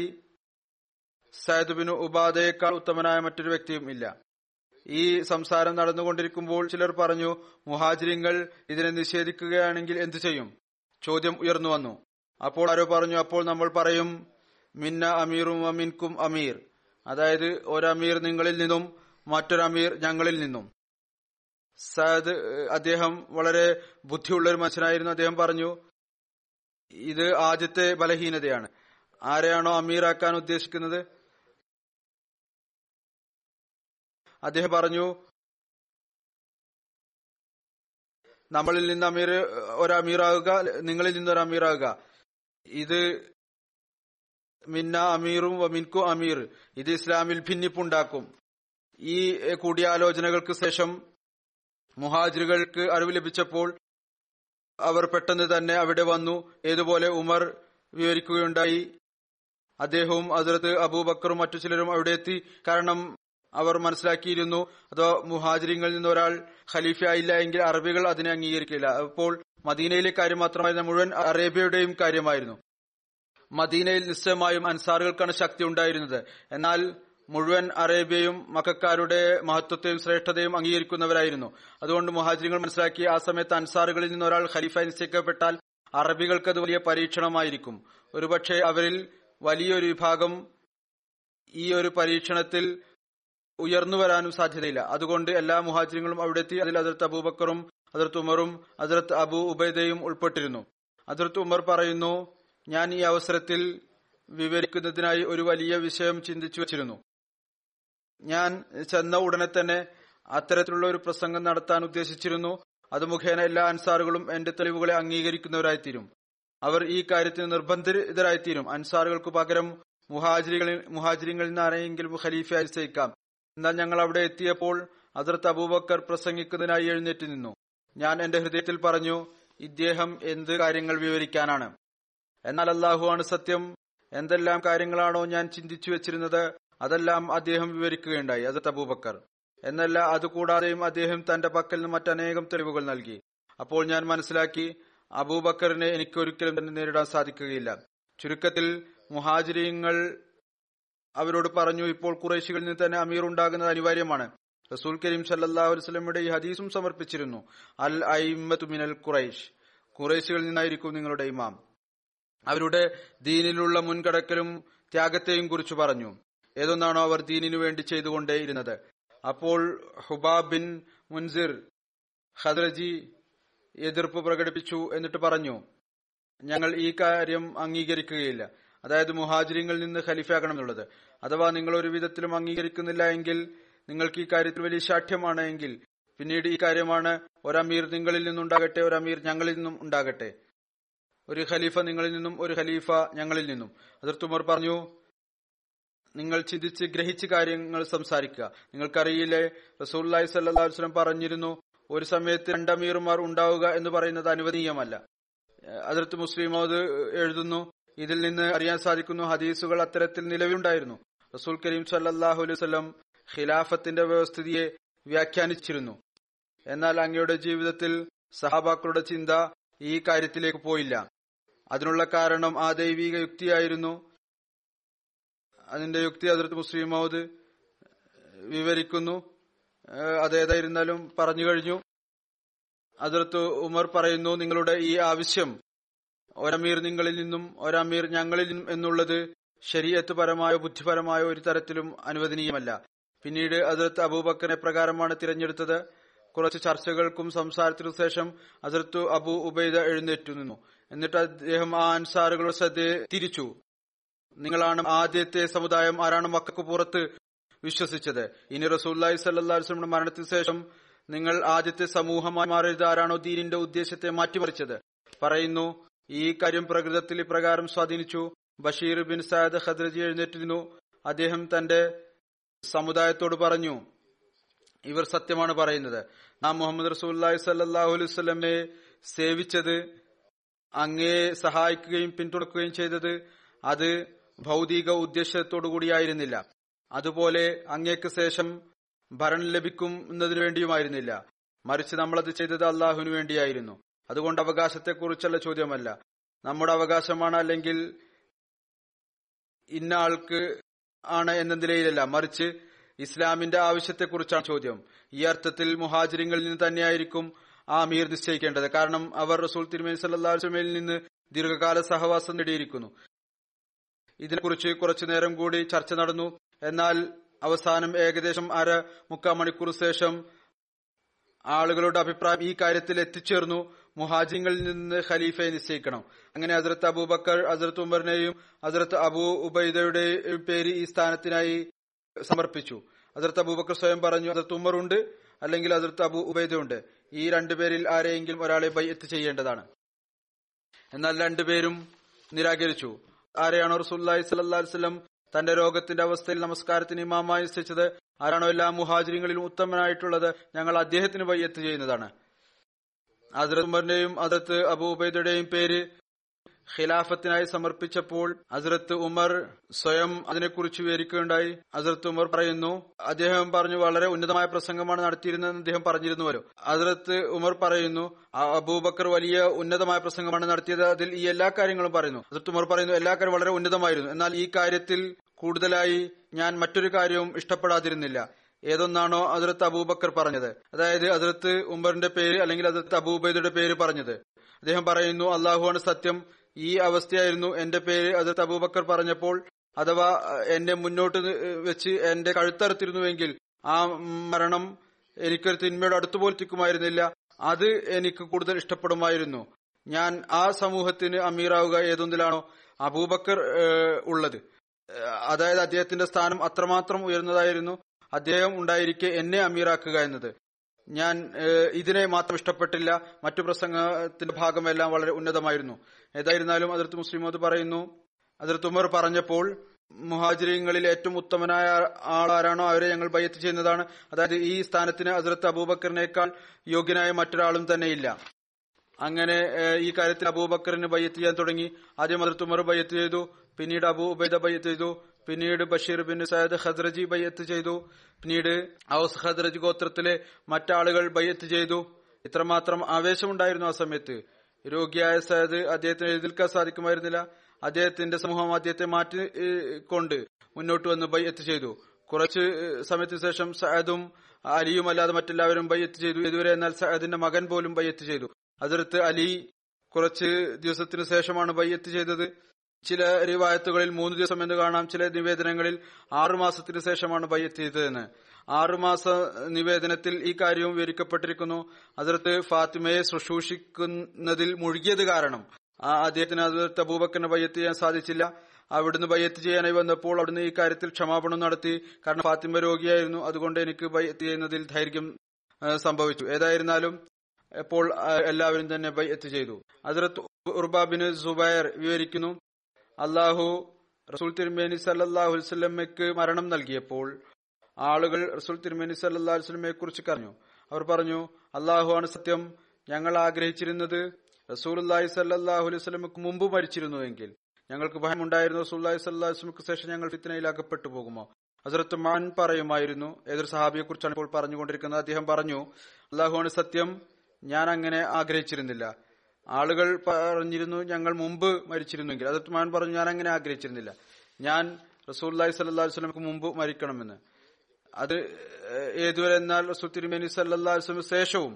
സഅദ് ബിൻ ഉബാദയേക്കാൾ ഉത്തമനായ മറ്റൊരു വ്യക്തിയും ഇല്ല. ഈ സംസാരം നടന്നുകൊണ്ടിരിക്കുമ്പോൾ ചിലർ പറഞ്ഞു, മുഹാജിരിങ്ങൾ ഇതിനെ നിഷേധിക്കുകയാണെങ്കിൽ എന്തു ചെയ്യും? ചോദ്യം ഉയർന്നു വന്നു. അപ്പോൾ ആരോ പറഞ്ഞു, അപ്പോൾ നമ്മൾ പറയും മിന്ന അമീറും അമിൻകും അമീർ, അതായത് ഒരമീർ നിങ്ങളിൽ നിന്നും മറ്റൊരമീർ ഞങ്ങളിൽ നിന്നും. സഅദ്, അദ്ദേഹം വളരെ ബുദ്ധിയുള്ള ഒരു മനുഷ്യനായിരുന്നു, അദ്ദേഹം പറഞ്ഞു, ഇത് ആദ്യത്തെ ബലഹീനതയാണ്. ആരെയാണോ അമീറാക്കാൻ ഉദ്ദേശിക്കുന്നത്, അദ്ദേഹം പറഞ്ഞു, നമ്മളിൽ നിന്ന് അമീർ ഒരമീറാകുക, നിങ്ങളിൽ നിന്ന് ഒരമീറാകുക. ഇത് മിന്ന അമീറും മിൻകു അമീർ, ഇത് ഇസ്ലാമിൽ ഭിന്നിപ്പുണ്ടാക്കും. ഈ കൂടിയാലോചനകൾക്ക് ശേഷം മുഹാജിറുകൾക്ക് അറിവ് ലഭിച്ചപ്പോൾ അവർ പെട്ടെന്ന് തന്നെ അവിടെ വന്നു. ഏതുപോലെ ഉമർ വിവരിക്കുകയുണ്ടായി. അദ്ദേഹവും ഹസ്രത്ത് അബൂബക്കറും മറ്റു ചിലരും അവിടെ എത്തി. കാരണം അവർ മനസ്സിലാക്കിയിരുന്നു, അഥവാ മുഹാജിറിങ്ങളിൽ നിന്ന് ഒരാൾ ഖലീഫയായില്ല എങ്കിൽ അറബികൾ അതിനെ അംഗീകരിക്കില്ല. അപ്പോൾ മദീനയിലെ കാര്യം മാത്രമായിരുന്നു, മുഴുവൻ അറേബ്യയുടെയും കാര്യമായിരുന്നു. മദീനയിൽ നിശ്ചയമായും അൻസാറുകൾക്കാണ് ശക്തി ഉണ്ടായിരുന്നത്. എന്നാൽ മുഴുവൻ അറേബ്യയും മക്കക്കാരുടെ മഹത്വത്തെയും ശ്രേഷ്ഠതയും അംഗീകരിക്കുന്നവരായിരുന്നു. അതുകൊണ്ട് മുഹാജിറുകൾ മനസ്സിലാക്കി, ആ സമയത്ത് അൻസാറുകളിൽ നിന്ന് ഒരാൾ ഖലീഫയായി നിശ്ചയിക്കപ്പെട്ടാൽ അറബികൾക്കത് വലിയ പരീക്ഷണമായിരിക്കും. ഒരുപക്ഷെ അവരിൽ വലിയൊരു വിഭാഗം ഈ ഒരു പരീക്ഷണത്തിൽ ഉയർന്നു വരാനും സാധ്യതയില്ല. അതുകൊണ്ട് എല്ലാ മുഹാജിറുകളും അവിടെ എത്തി. അതിൽ ഹസ്രത്ത് അബൂബക്കറും ഹസ്രത്ത് ഉമറും ഹസ്രത്ത് അബൂ ഉബൈദയും ഉൾപ്പെട്ടിരുന്നു. ഹസ്രത്ത് ഉമർ പറയുന്നു, ഞാൻ ഈ അവസരത്തിൽ വിവരിക്കുന്നതിനായി ഒരു വലിയ വിഷയം ചിന്തിച്ചു വച്ചിരുന്നു. ഞാൻ ചെന്ന ഉടനെ തന്നെ അത്തരത്തിലുള്ള ഒരു പ്രസംഗം നടത്താൻ ഉദ്ദേശിച്ചിരുന്നു. അത് മുഖേന എല്ലാ അൻസാറുകളും എന്റെ തെളിവുകളെ അംഗീകരിക്കുന്നവരായിത്തീരും. അവർ ഈ കാര്യത്തിന് നിർബന്ധിതരായിത്തീരും. അൻസാറുകൾക്ക് പകരം മുഹാജിറുകളിൽ മുഹാജിറുകളിൽ നിന്ന് ആരെയെങ്കിലും ഖലീഫയായി നിശ്ചയിക്കാം. എന്നാൽ ഞങ്ങൾ അവിടെ എത്തിയപ്പോൾ ഹസ്രത്ത് അബൂബക്കർ പ്രസംഗിക്കുന്നതിനായി എഴുന്നേറ്റ് നിന്നു. ഞാൻ എന്റെ ഹൃദയത്തിൽ പറഞ്ഞു, ഇദ്ദേഹം എന്ത് കാര്യങ്ങൾ വിവരിക്കാനാണ്? എന്നാൽ അല്ലാഹുവാണ് സത്യം. എന്തെല്ലാം കാര്യങ്ങളാണോ ഞാൻ ചിന്തിച്ചു വെച്ചിരുന്നത് അതെല്ലാം അദ്ദേഹം വിവരിക്കുകയുണ്ടായി, ഹസ്രത്ത് അബൂബക്കർ. എന്നല്ല, അതുകൂടാതെയും അദ്ദേഹം തന്റെ പക്കൽ നിന്ന് മറ്റനേകം തെളിവുകൾ നൽകി. അപ്പോൾ ഞാൻ മനസ്സിലാക്കി, അബൂബക്കറിനെ എനിക്കൊരിക്കലും തന്നെ നേരിടാൻ സാധിക്കുകയില്ല. ചുരുക്കത്തിൽ മുഹാജിരീങ്ങൾ അവരോട് പറഞ്ഞു, ഇപ്പോൾ ഖുറൈശികളിൽ നിന്ന് തന്നെ അമീർ ഉണ്ടാകുന്നത് അനിവാര്യമാണ്. റസൂൽ കരീം സല്ലല്ലാഹു അലൈഹി വസല്ലമയുടെ ഈ ഹദീസും സമർപ്പിച്ചിരുന്നു, അൽ അഇമ്മത്തു മിനൽ ഖുറൈശ്, ഖുറൈശികളിൽ നിന്നായിരിക്കും നിങ്ങളുടെ ഇമാം. അവരുടെ ദീനിലുള്ള മുൻകടക്കലും ത്യാഗത്തെയും കുറിച്ച് പറഞ്ഞു. ഏതൊന്നാണോ അവർ ദീനിനു വേണ്ടി ചെയ്തുകൊണ്ടേയിരുന്നത്. അപ്പോൾ ഹുബാബ് ബിൻ മുൻസിർ ഖദ്രജി എതിർപ്പ് പ്രകടിപ്പിച്ചു. എന്നിട്ട് പറഞ്ഞു, ഞങ്ങൾ ഈ കാര്യം അംഗീകരിക്കുകയില്ല, അതായത് മുഹാജിറിങ്ങളിൽ നിന്ന് ഖലീഫയാകണം എന്നുള്ളത്. അഥവാ നിങ്ങൾ ഒരു വിധത്തിലും അംഗീകരിക്കുന്നില്ല എങ്കിൽ, നിങ്ങൾക്ക് ഈ കാര്യത്തിൽ വലിയ ശാഠ്യമാണ് എങ്കിൽ, പിന്നീട് ഈ കാര്യമാണ്, ഒരമീർ നിങ്ങളിൽ നിന്നുണ്ടാകട്ടെ, ഒരമീർ ഞങ്ങളിൽ നിന്നും ഉണ്ടാകട്ടെ, ഒരു ഖലീഫ നിങ്ങളിൽ നിന്നും ഒരു ഖലീഫ ഞങ്ങളിൽ നിന്നും. ഹസ്രത്ത് ഉമർ പറഞ്ഞു, നിങ്ങൾ ചിന്തിച്ച് ഗ്രഹിച്ച് കാര്യങ്ങൾ സംസാരിക്കുക. നിങ്ങൾക്കറിയില്ലേ, റസൂലുള്ളാഹി സ്വല്ലല്ലാഹു അലൈഹി വസല്ലം പറഞ്ഞിരുന്നു, ഒരു സമയത്ത് രണ്ടമീറുമാർ ഉണ്ടാവുക എന്ന് പറയുന്നത് അനുവദനീയമല്ല. ഹസ്രത്ത് മുസ്ലിം അത് എഴുതുന്നു. ഇതിൽ നിന്ന് അറിയാൻ സാധിക്കുന്നു, ഹദീസുകൾ അത്തരത്തിൽ നിലവിലുണ്ടായിരുന്നു. റസൂൽ കരീം സല്ലല്ലാഹു അലൈഹി വസല്ലം ഖിലാഫത്തിന്റെ വ്യവസ്ഥിതിയെ വ്യാഖ്യാനിച്ചിരുന്നു. എന്നാൽ അങ്ങയുടെ ജീവിതത്തിൽ സഹാബാക്കളുടെ ചിന്ത ഈ കാര്യത്തിലേക്ക് പോയില്ല. അതിനുള്ള കാരണം ആ ദൈവിക യുക്തിയായിരുന്നു. അതിന്റെ യുക്തി ഹദ്രത്ത് മുസ്ലിം മൗദ് വിവരിക്കുന്നു. അതേതായിരുന്നാലും പറഞ്ഞു കഴിഞ്ഞു. ഹദ്രത്ത് ഉമർ പറയുന്നു, നിങ്ങളുടെ ഈ ആവശ്യം ഒരമീർ നിങ്ങളിൽ നിന്നും ഒരമീർ ഞങ്ങളിൽ നിന്നും എന്നുള്ളത് ശരീഅത്ത് പരമായോ ബുദ്ധിപരമായോ ഒരു തരത്തിലും അനുവദനീയമല്ല. പിന്നീട് ഹദ്രത്ത് അബൂബക്കറിനെ പ്രകാരമാണ് തിരഞ്ഞെടുത്തത്. കുറച്ച് ചർച്ചകൾക്കും സംസാരത്തിനു ശേഷം ഹസ്രത്ത് അബൂ ഉബൈദ എഴുന്നേറ്റു നിന്നു. എന്നിട്ട് അദ്ദേഹം ആ അൻസാറുകളുടെ ശ്രദ്ധയെ തിരിച്ചു. നിങ്ങളാണ് ആദ്യത്തെ സമുദായം, ആരാണ് മക്കൾക്ക് പുറത്ത് വിശ്വസിച്ചത്? ഇനി റസൂലുള്ളാഹി സ്വല്ലല്ലാഹു അലൈഹി വസല്ലമയുടെ മരണത്തിന് ശേഷം നിങ്ങൾ ആദ്യത്തെ സമൂഹമായി മാറിയത് ആരാണോ ദീനിന്റെ ഉദ്ദേശത്തെ മാറ്റിമറിച്ചത്? പറയുന്നു, ഈ കാര്യം പ്രകൃതത്തിൽ ഇപ്രകാരം സ്വാധീനിച്ചു. ബഷീർ ബിൻ സഅദ് ഖദ്രജി എഴുന്നേറ്റിരുന്നു. അദ്ദേഹം തന്റെ സമുദായത്തോട് പറഞ്ഞു, ഇവർ സത്യമാണ് പറയുന്നത്. നാം മുഹമ്മദ് റസൂലുള്ളാഹി സ്വല്ലല്ലാഹു അലൈഹി വസല്ലമയെ സേവിച്ചത്, അങ്ങയെ സഹായിക്കുകയും പിന്തുണക്കുകയും ചെയ്തത് അത് ഭൗതിക ഉദ്ദേശ്യത്തോടുകൂടിയായിരുന്നില്ല. അതുപോലെ അങ്ങേക്ക് ശേഷം ഭരണം ലഭിക്കും എന്നതിനു വേണ്ടിയുമായിരുന്നില്ല, മറിച്ച് നമ്മളത് ചെയ്തത് അള്ളാഹുവിനു വേണ്ടിയായിരുന്നു. അതുകൊണ്ട് അവകാശത്തെക്കുറിച്ചുള്ള ചോദ്യമല്ല. നമ്മുടെ അവകാശമാണ് അല്ലെങ്കിൽ ഇന്ന ആൾക്ക് ആണ് എന്ന നിലയിലല്ല, മറിച്ച് ഇസ്ലാമിന്റെ ആവശ്യത്തെക്കുറിച്ചാണ് ചോദ്യം. ഈ അർത്ഥത്തിൽ മുഹാജിറിങ്ങളിൽ നിന്ന് തന്നെയായിരിക്കും ആമീർ നിശ്ചയിക്കേണ്ടത്. കാരണം അവർ റസൂൽ തിരുമേനി സല്ലല്ലാഹു അലൈഹി വസല്ലമയിൽ നിന്ന് ദീർഘകാല സഹവാസം നേടിയിരിക്കുന്നു. ഇതിനെക്കുറിച്ച് കുറച്ചു നേരം കൂടി ചർച്ച നടന്നു. എന്നാൽ അവസാനം ഏകദേശം അര മുക്കാൽ മണിക്കൂർ ശേഷം ആളുകളുടെ അഭിപ്രായം ഈ കാര്യത്തിൽ എത്തിച്ചേർന്നു. മുഹാജിങ്ങളിൽ നിന്ന് ഖലീഫയെ നിശ്ചയിക്കണം. അങ്ങനെ ഹസ്രത്ത് അബൂബക്കർ, ഹസ്രത്ത് ഉമറിനെയും ഹസ്രത്ത് അബൂ ഉബൈദയുടെയും പേര് ഈ സ്ഥാനത്തിനായി സമർപ്പിച്ചു. ഹസ്രത്ത് അബൂബക്കർ സ്വയം പറഞ്ഞു, ഹസ്രത്ത് ഉമറുണ്ട് അല്ലെങ്കിൽ ഹസ്രത്ത് അബൂ ഉബൈദയുണ്ട്, ഈ രണ്ടുപേരിൽ ആരെയെങ്കിലും ഒരാളെ ബൈഅത്ത് ചെയ്യേണ്ടതാണ്. എന്നാൽ രണ്ടുപേരും നിരാകരിച്ചു. ആരെയാണോ റസൂലുള്ളാഹി സ്വല്ലല്ലാഹു അലൈഹി വസല്ലം തന്റെ രോഗത്തിന്റെ അവസ്ഥയിൽ നമസ്കാരത്തിന് ഇമാമായി നിശ്ചയിച്ചത്, ആരാണോ എല്ലാ മുഹാജിരികളിലും ഉത്തമനായിട്ടുള്ളത്, ഞങ്ങൾ അദ്ദേഹത്തിന് ബൈഅത്ത് ചെയ്യുന്നതാണ്. ഹസ്രത്ത് ഉമറിന്റെയും ഹസ്രത്ത് അബൂ ഉബൈദയുടെയും പേര് ഖിലാഫത്തിനായി സമർപ്പിച്ചപ്പോൾ ഹസ്രത്ത് ഉമർ സ്വയം അതിനെക്കുറിച്ച് വിവരിക്കുകയുണ്ടായി. ഹസ്രത്ത് ഉമർ പറയുന്നു, അദ്ദേഹം പറഞ്ഞു, വളരെ ഉന്നതമായ പ്രസംഗമാണ് നടത്തിയിരുന്നതെന്ന് അദ്ദേഹം പറഞ്ഞിരുന്നുവല്ലോ. ഹസ്രത്ത് ഉമർ പറയുന്നു, അബൂബക്കർ വലിയ ഉന്നതമായ പ്രസംഗമാണ് നടത്തിയത്, അതിൽ ഈ എല്ലാ കാര്യങ്ങളും പറയുന്നു. ഹസ്രത്ത് ഉമർ പറയുന്നു, എല്ലാ കാര്യവും വളരെ ഉന്നതമായിരുന്നു, എന്നാൽ ഈ കാര്യത്തിൽ കൂടുതലായി ഞാൻ മറ്റൊരു കാര്യവും ഇഷ്ടപ്പെടാതിരുന്നില്ല. ഏതൊന്നാണോ ഹസ്രത്ത് അബൂബക്കർ പറഞ്ഞത്, അതായത് ഹസ്രത്ത് ഉമറിന്റെ പേര് അല്ലെങ്കിൽ ഹസ്രത്ത് അബൂ ഉബൈദയുടെ പേര് പറഞ്ഞത്, അദ്ദേഹം പറയുന്നു, അള്ളാഹുവാണ് സത്യം, ഈ അവസ്ഥയായിരുന്നു എന്റെ പേര് ഹസ്രത്ത് അബൂബക്കർ പറഞ്ഞപ്പോൾ. അഥവാ എന്നെ മുന്നോട്ട് വെച്ച് എന്റെ കഴുത്തറുത്തിരുന്നുവെങ്കിൽ ആ മരണം എനിക്കൊരു തിന്മയോട് അടുത്തുപോലെത്തിക്കുമായിരുന്നില്ല, അത് എനിക്ക് കൂടുതൽ ഇഷ്ടപ്പെടുമായിരുന്നു. ഞാൻ ആ സമൂഹത്തിന് അമീറാവുക ഏതൊന്നിലാണോ അബൂബക്കർ ഉള്ളത്, അതായത് അദ്ദേഹത്തിന്റെ സ്ഥാനം അത്രമാത്രം ഉയർന്നതായിരുന്നു, അദ്ദേഹം ഉണ്ടായിരിക്കെ എന്നെ അമീറാക്കുക എന്നത്, ഞാൻ ഇതിനെ മാത്രം ഇഷ്ടപ്പെട്ടില്ല. മറ്റു പ്രസംഗത്തിന്റെ ഭാഗമെല്ലാം വളരെ ഉന്നതമായിരുന്നു. ഏതായിരുന്നാലും ഹസ്രത്ത് മുസ്ലിമോദ് പറയുന്നു, ഹസ്രത്ത് ഉമർ പറഞ്ഞപ്പോൾ മുഹാജിറിങ്ങളിൽ ഏറ്റവും ഉത്തമനായ ആളാരാണോ അവരെ ഞങ്ങൾ ബൈഅത്ത് ചെയ്യുന്നതാണ്, അതായത് ഈ സ്ഥാനത്തിന് ഹസ്രത്ത് അബൂബക്കറിനേക്കാൾ യോഗ്യനായ മറ്റൊരാളും തന്നെയില്ല. അങ്ങനെ ഈ കാര്യത്തിൽ അബൂബക്കറിന് ബൈഅത്ത് ചെയ്യാൻ തുടങ്ങി. ആദ്യം ഹസ്രത്ത് ഉമർ ബൈഅത്ത് ചെയ്തു, പിന്നീട് അബൂ ഉബൈദ ബൈഅത്ത് ചെയ്തു, പിന്നീട് ബഷീർ ബിൻ സയദ് ഖദ്രജി ബൈഅത്ത് ചെയ്തു, പിന്നീട് ഔസ് ഖദ്രജി ഗോത്രത്തിലെ മറ്റാളുകൾ ബൈഅത്ത് ചെയ്തു. ഇത്രമാത്രം ആവേശമുണ്ടായിരുന്നു ആ സമയത്ത്. രോഗിയായ സയദ് അദ്ദേഹത്തിന് എഴുന്നേൽക്കാൻ സാധിക്കുമായിരുന്നില്ല. അദ്ദേഹത്തിന്റെ സമൂഹം അദ്ദേഹത്തെ മാറ്റിക്കൊണ്ട് മുന്നോട്ട് വന്ന് ബൈഅത്ത് ചെയ്തു. കുറച്ച് സമയത്തിന് ശേഷം സയദും അലിയും അല്ലാതെ മറ്റെല്ലാവരും ബൈഅത്ത് ചെയ്തു. ഇതുവരെ എന്നാൽ സയദിന്റെ മകൻ പോലും ബൈഅത്ത് ചെയ്തു. ഹസ്രത്ത് അലി കുറച്ച് ദിവസത്തിന് ശേഷമാണ് ബൈഅത്ത് ചെയ്തത്. ചില റിവായത്തുകളിൽ മൂന്ന് ദിവസം എന്ന് കാണാം, ചില നിവേദനങ്ങളിൽ ആറുമാസത്തിന് ശേഷമാണ് ബൈഅത്ത് ചെയ്തതെന്ന്. ആറുമാസ നിവേദനത്തിൽ ഈ കാര്യവും വിവരിക്കപ്പെട്ടിരിക്കുന്നു. ഹസ്രത്ത് ഫാത്തിമയെ ശുശ്രൂഷിക്കുന്നതിൽ മുഴുകിയത് കാരണം അദ്ദേഹത്തിന് ഹസ്രത്ത് അബൂബക്കറിന് ബൈഅത്ത് ചെയ്യാൻ സാധിച്ചില്ല. അവിടുന്ന് ബൈഅത്ത് ചെയ്യാനായി വന്നപ്പോൾ അവിടുന്ന് ഈ കാര്യത്തിൽ ക്ഷമാപണം നടത്തി. കാരണം ഫാത്തിമ രോഗിയായിരുന്നു, അതുകൊണ്ട് എനിക്ക് ബൈഅത്ത് ചെയ്യുന്നതിൽ ദൈർഘ്യം സംഭവിച്ചു. ഏതായിരുന്നാലും ഇപ്പോൾ എല്ലാവരും തന്നെ ബൈഅത്ത് ചെയ്തു. ഹസ്രത്ത് ഉർബ ബിൻ സുബൈർ വിവരിക്കുന്നു, അള്ളാഹു റസൂൽ തിരുമേനി സല്ലല്ലാഹു അലൈഹി വസല്ലമയ്ക്ക് മരണം നൽകിയപ്പോൾ ആളുകൾ റസൂൽ തിരുമേനി സല്ലല്ലാഹു അലൈഹി വസല്ലമയെ കുറിച്ച് പറഞ്ഞു. അവർ പറഞ്ഞു, അള്ളാഹുവാണ് സത്യം, ഞങ്ങൾ ആഗ്രഹിച്ചിരുന്നത് റസൂലുള്ളാഹി സല്ലല്ലാഹു അലൈഹി വസല്ലമയ്ക്ക് മുമ്പ് മരിച്ചിരുന്നുവെങ്കിൽ ഞങ്ങൾക്ക് ഭയമുണ്ടായിരുന്നു, റസൂലുള്ളാഹി സല്ലല്ലാഹു അലൈഹി വസല്ലമയ്ക്ക് ശേഷം ഞങ്ങൾ ഫിത്നയിൽ അകപ്പെട്ടു പോകുമോ. ഹസ്രത്ത് മാൻ പറയുമായിരുന്നു, ഏതൊരു സഹാബിയെ കുറിച്ചാണ് ഇപ്പോൾ പറഞ്ഞുകൊണ്ടിരിക്കുന്നത്. അദ്ദേഹം പറഞ്ഞു, അള്ളാഹുവാണ് സത്യം, ഞാൻ അങ്ങനെ ആഗ്രഹിച്ചിരുന്നില്ല. ആളുകൾ പറഞ്ഞിരുന്നു ഞങ്ങൾ മുമ്പ് മരിച്ചിരുന്നെങ്കിൽ. അത് ഞാൻ പറഞ്ഞു, ഞാൻ അങ്ങനെ ആഗ്രഹിച്ചിരുന്നില്ല, ഞാൻ റസൂലുള്ളാഹി സ്വല്ലല്ലാഹു അലൈഹി വസല്ലമക്ക് മുമ്പ് മരിക്കണമെന്ന്. അത് ഏതുവരെ എന്നാൽ റസൂൽ തിരുമേനി സല്ലല്ലാഹു അലൈഹി വസല്ലമ ശേഷവും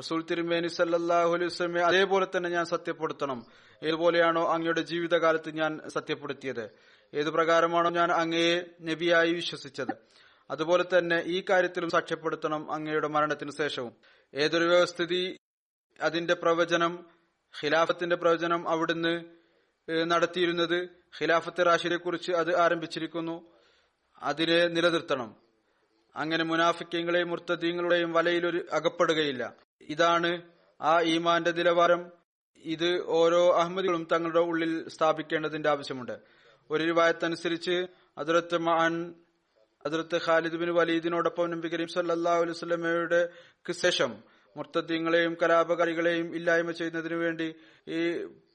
റസൂൽ തിരുമേനി സല്ലല്ലാഹു അലൈഹി വസല്ലമയെ അതേപോലെ തന്നെ ഞാൻ സത്യപ്പെടുത്തണം, ഏതുപോലെയാണോ അങ്ങയുടെ ജീവിതകാലത്ത് ഞാൻ സത്യപ്പെടുത്തിയത്, ഏതു പ്രകാരമാണോ ഞാൻ അങ്ങയെ നബിയായി വിശ്വസിച്ചത്, അതുപോലെ തന്നെ ഈ കാര്യത്തിലും സാക്ഷ്യപ്പെടുത്തണം അങ്ങയുടെ മരണത്തിന് ശേഷവും. ഏതൊരു വ്യവസ്ഥിതി അതിന്റെ പ്രവചനം, ഖിലാഫത്തിന്റെ പ്രവചനം അവിടുന്ന് നടത്തിയിരുന്നത്, ഖിലാഫത്ത് റാഷിദിനെ കുറിച്ച് അത് ആരംഭിച്ചിരിക്കുന്നു, അതിനെ നിലനിർത്തണം. അങ്ങനെ മുനാഫിക്കീങ്ങളെയും മുർത്തദീങ്ങളുടെയും വലയിലൊരു അകപ്പെടുകയില്ല. ഇതാണ് ആ ഈമാന്റെ നിലവാരം. ഇത് ഓരോ അഹമ്മദികളും തങ്ങളുടെ ഉള്ളിൽ സ്ഥാപിക്കേണ്ടതിന്റെ ആവശ്യമുണ്ട്. ഒരു റിവായത്തനുസരിച്ച് ഹദ്റത്ത് മഅൻ ഹദ്റത്ത് ഖാലിദ് ബിൻ വലീദിനോടൊപ്പം നബി കരീം സല്ലല്ലാഹു അലൈഹി വസല്ലമയുടെ ശേഷം മുർത്തദീങ്ങളെയും കലാപകാരികളെയും ഇല്ലായ്മ ചെയ്യുന്നതിനു വേണ്ടി ഈ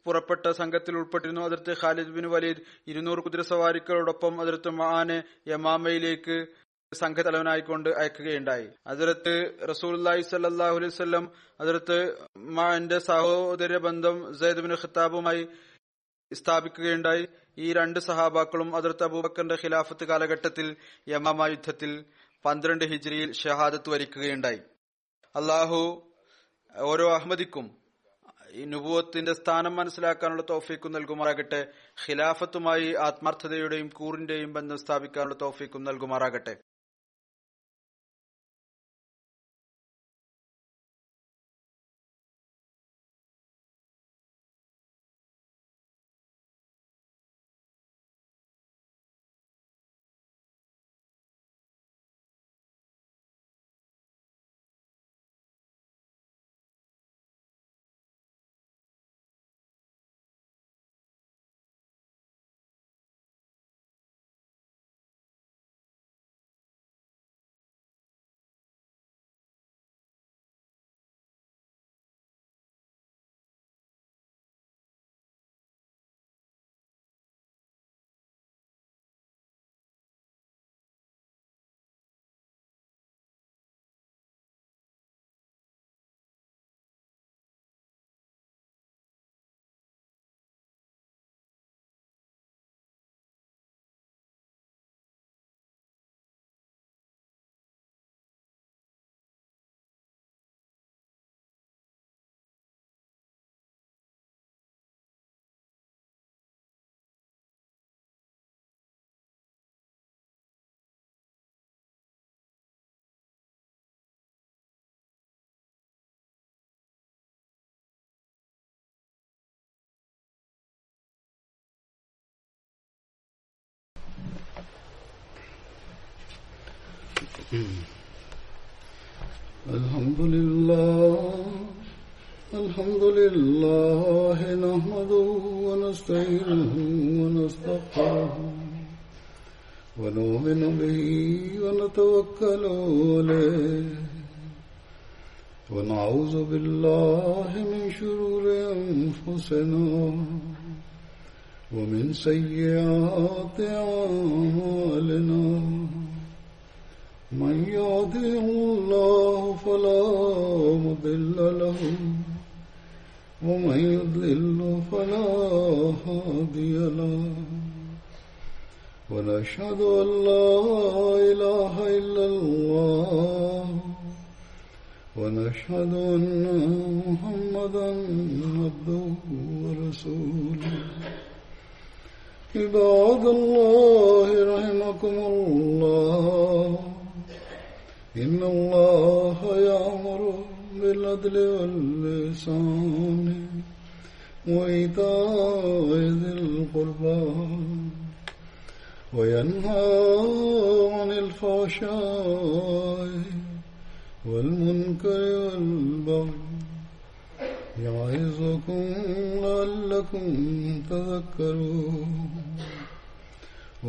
പുറപ്പെട്ട സംഘത്തിൽ ഉൾപ്പെട്ടിരുന്നു. ഹദ്റത്ത് ഖാലിദ് ബിൻ വലീദ് ഇരുന്നൂറ് കുതിരസവാരികളോടൊപ്പം ഹദ്റത്ത് മഅനെ യമാമയിലേക്ക് സംഘതലവനായിക്കൊണ്ട് അയക്കുകയുണ്ടായി. ഹസ്രത്ത് റസൂലുള്ളാഹി സ്വല്ലല്ലാഹു അലൈഹി വസല്ലം ഹസ്രത്ത് മാന്റെ സഹോദര ബന്ധം സയ്യിദ് ബിൻ ഖത്താബുമായി സ്ഥാപിക്കുകയുണ്ടായി. ഈ രണ്ട് സഹാബാക്കളും ഹസ്രത്ത് അബൂബക്കറിന്റെ ഖിലാഫത്ത് കാലഘട്ടത്തിൽ യമാമ യുദ്ധത്തിൽ പന്ത്രണ്ട് ഹിജ്രിയിൽ ഷഹാദത്ത് വരിക്കുകയുണ്ടായി. അള്ളാഹു ഓരോ അഹമ്മദിക്കും നുബുവത്തിന്റെ സ്ഥാനം മനസ്സിലാക്കാനുള്ള തൗഫീഖ് നൽകുമാറാകട്ടെ. ഖിലാഫത്തുമായി ആത്മാർത്ഥതയുടെയും കൂറിന്റെയും ബന്ധം സ്ഥാപിക്കാനുള്ള തൗഫീഖ് നൽകുമാറാകട്ടെ. Alhamdulillah, Alhamdulillah, nahmaduhu wa nasta'inuhu wa nastaghfiruhu wa nu'minu bihi wa natawakkalu alayhi wa na'udhu billahi min shururi anfusina wa min sayyi'ati a'malina. من يهده الله فلا مضل له ومن يضلل فلا هادي له ونشهد أن لا إله إلا الله ونشهد أن محمدا عبده ورسوله. عباد الله رحمكم الله إن الله يأمر بالعدل والإحسان وإيتاء ذي القربى وينهى عن الفحشاء والمنكر والبغي يعظكم لعلكم تذكرون.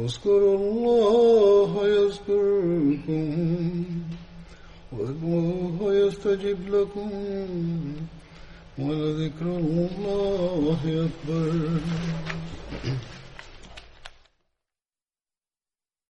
اذكروا الله يذكركم وادعوه يستجب لكم ولذكر الله أكبر.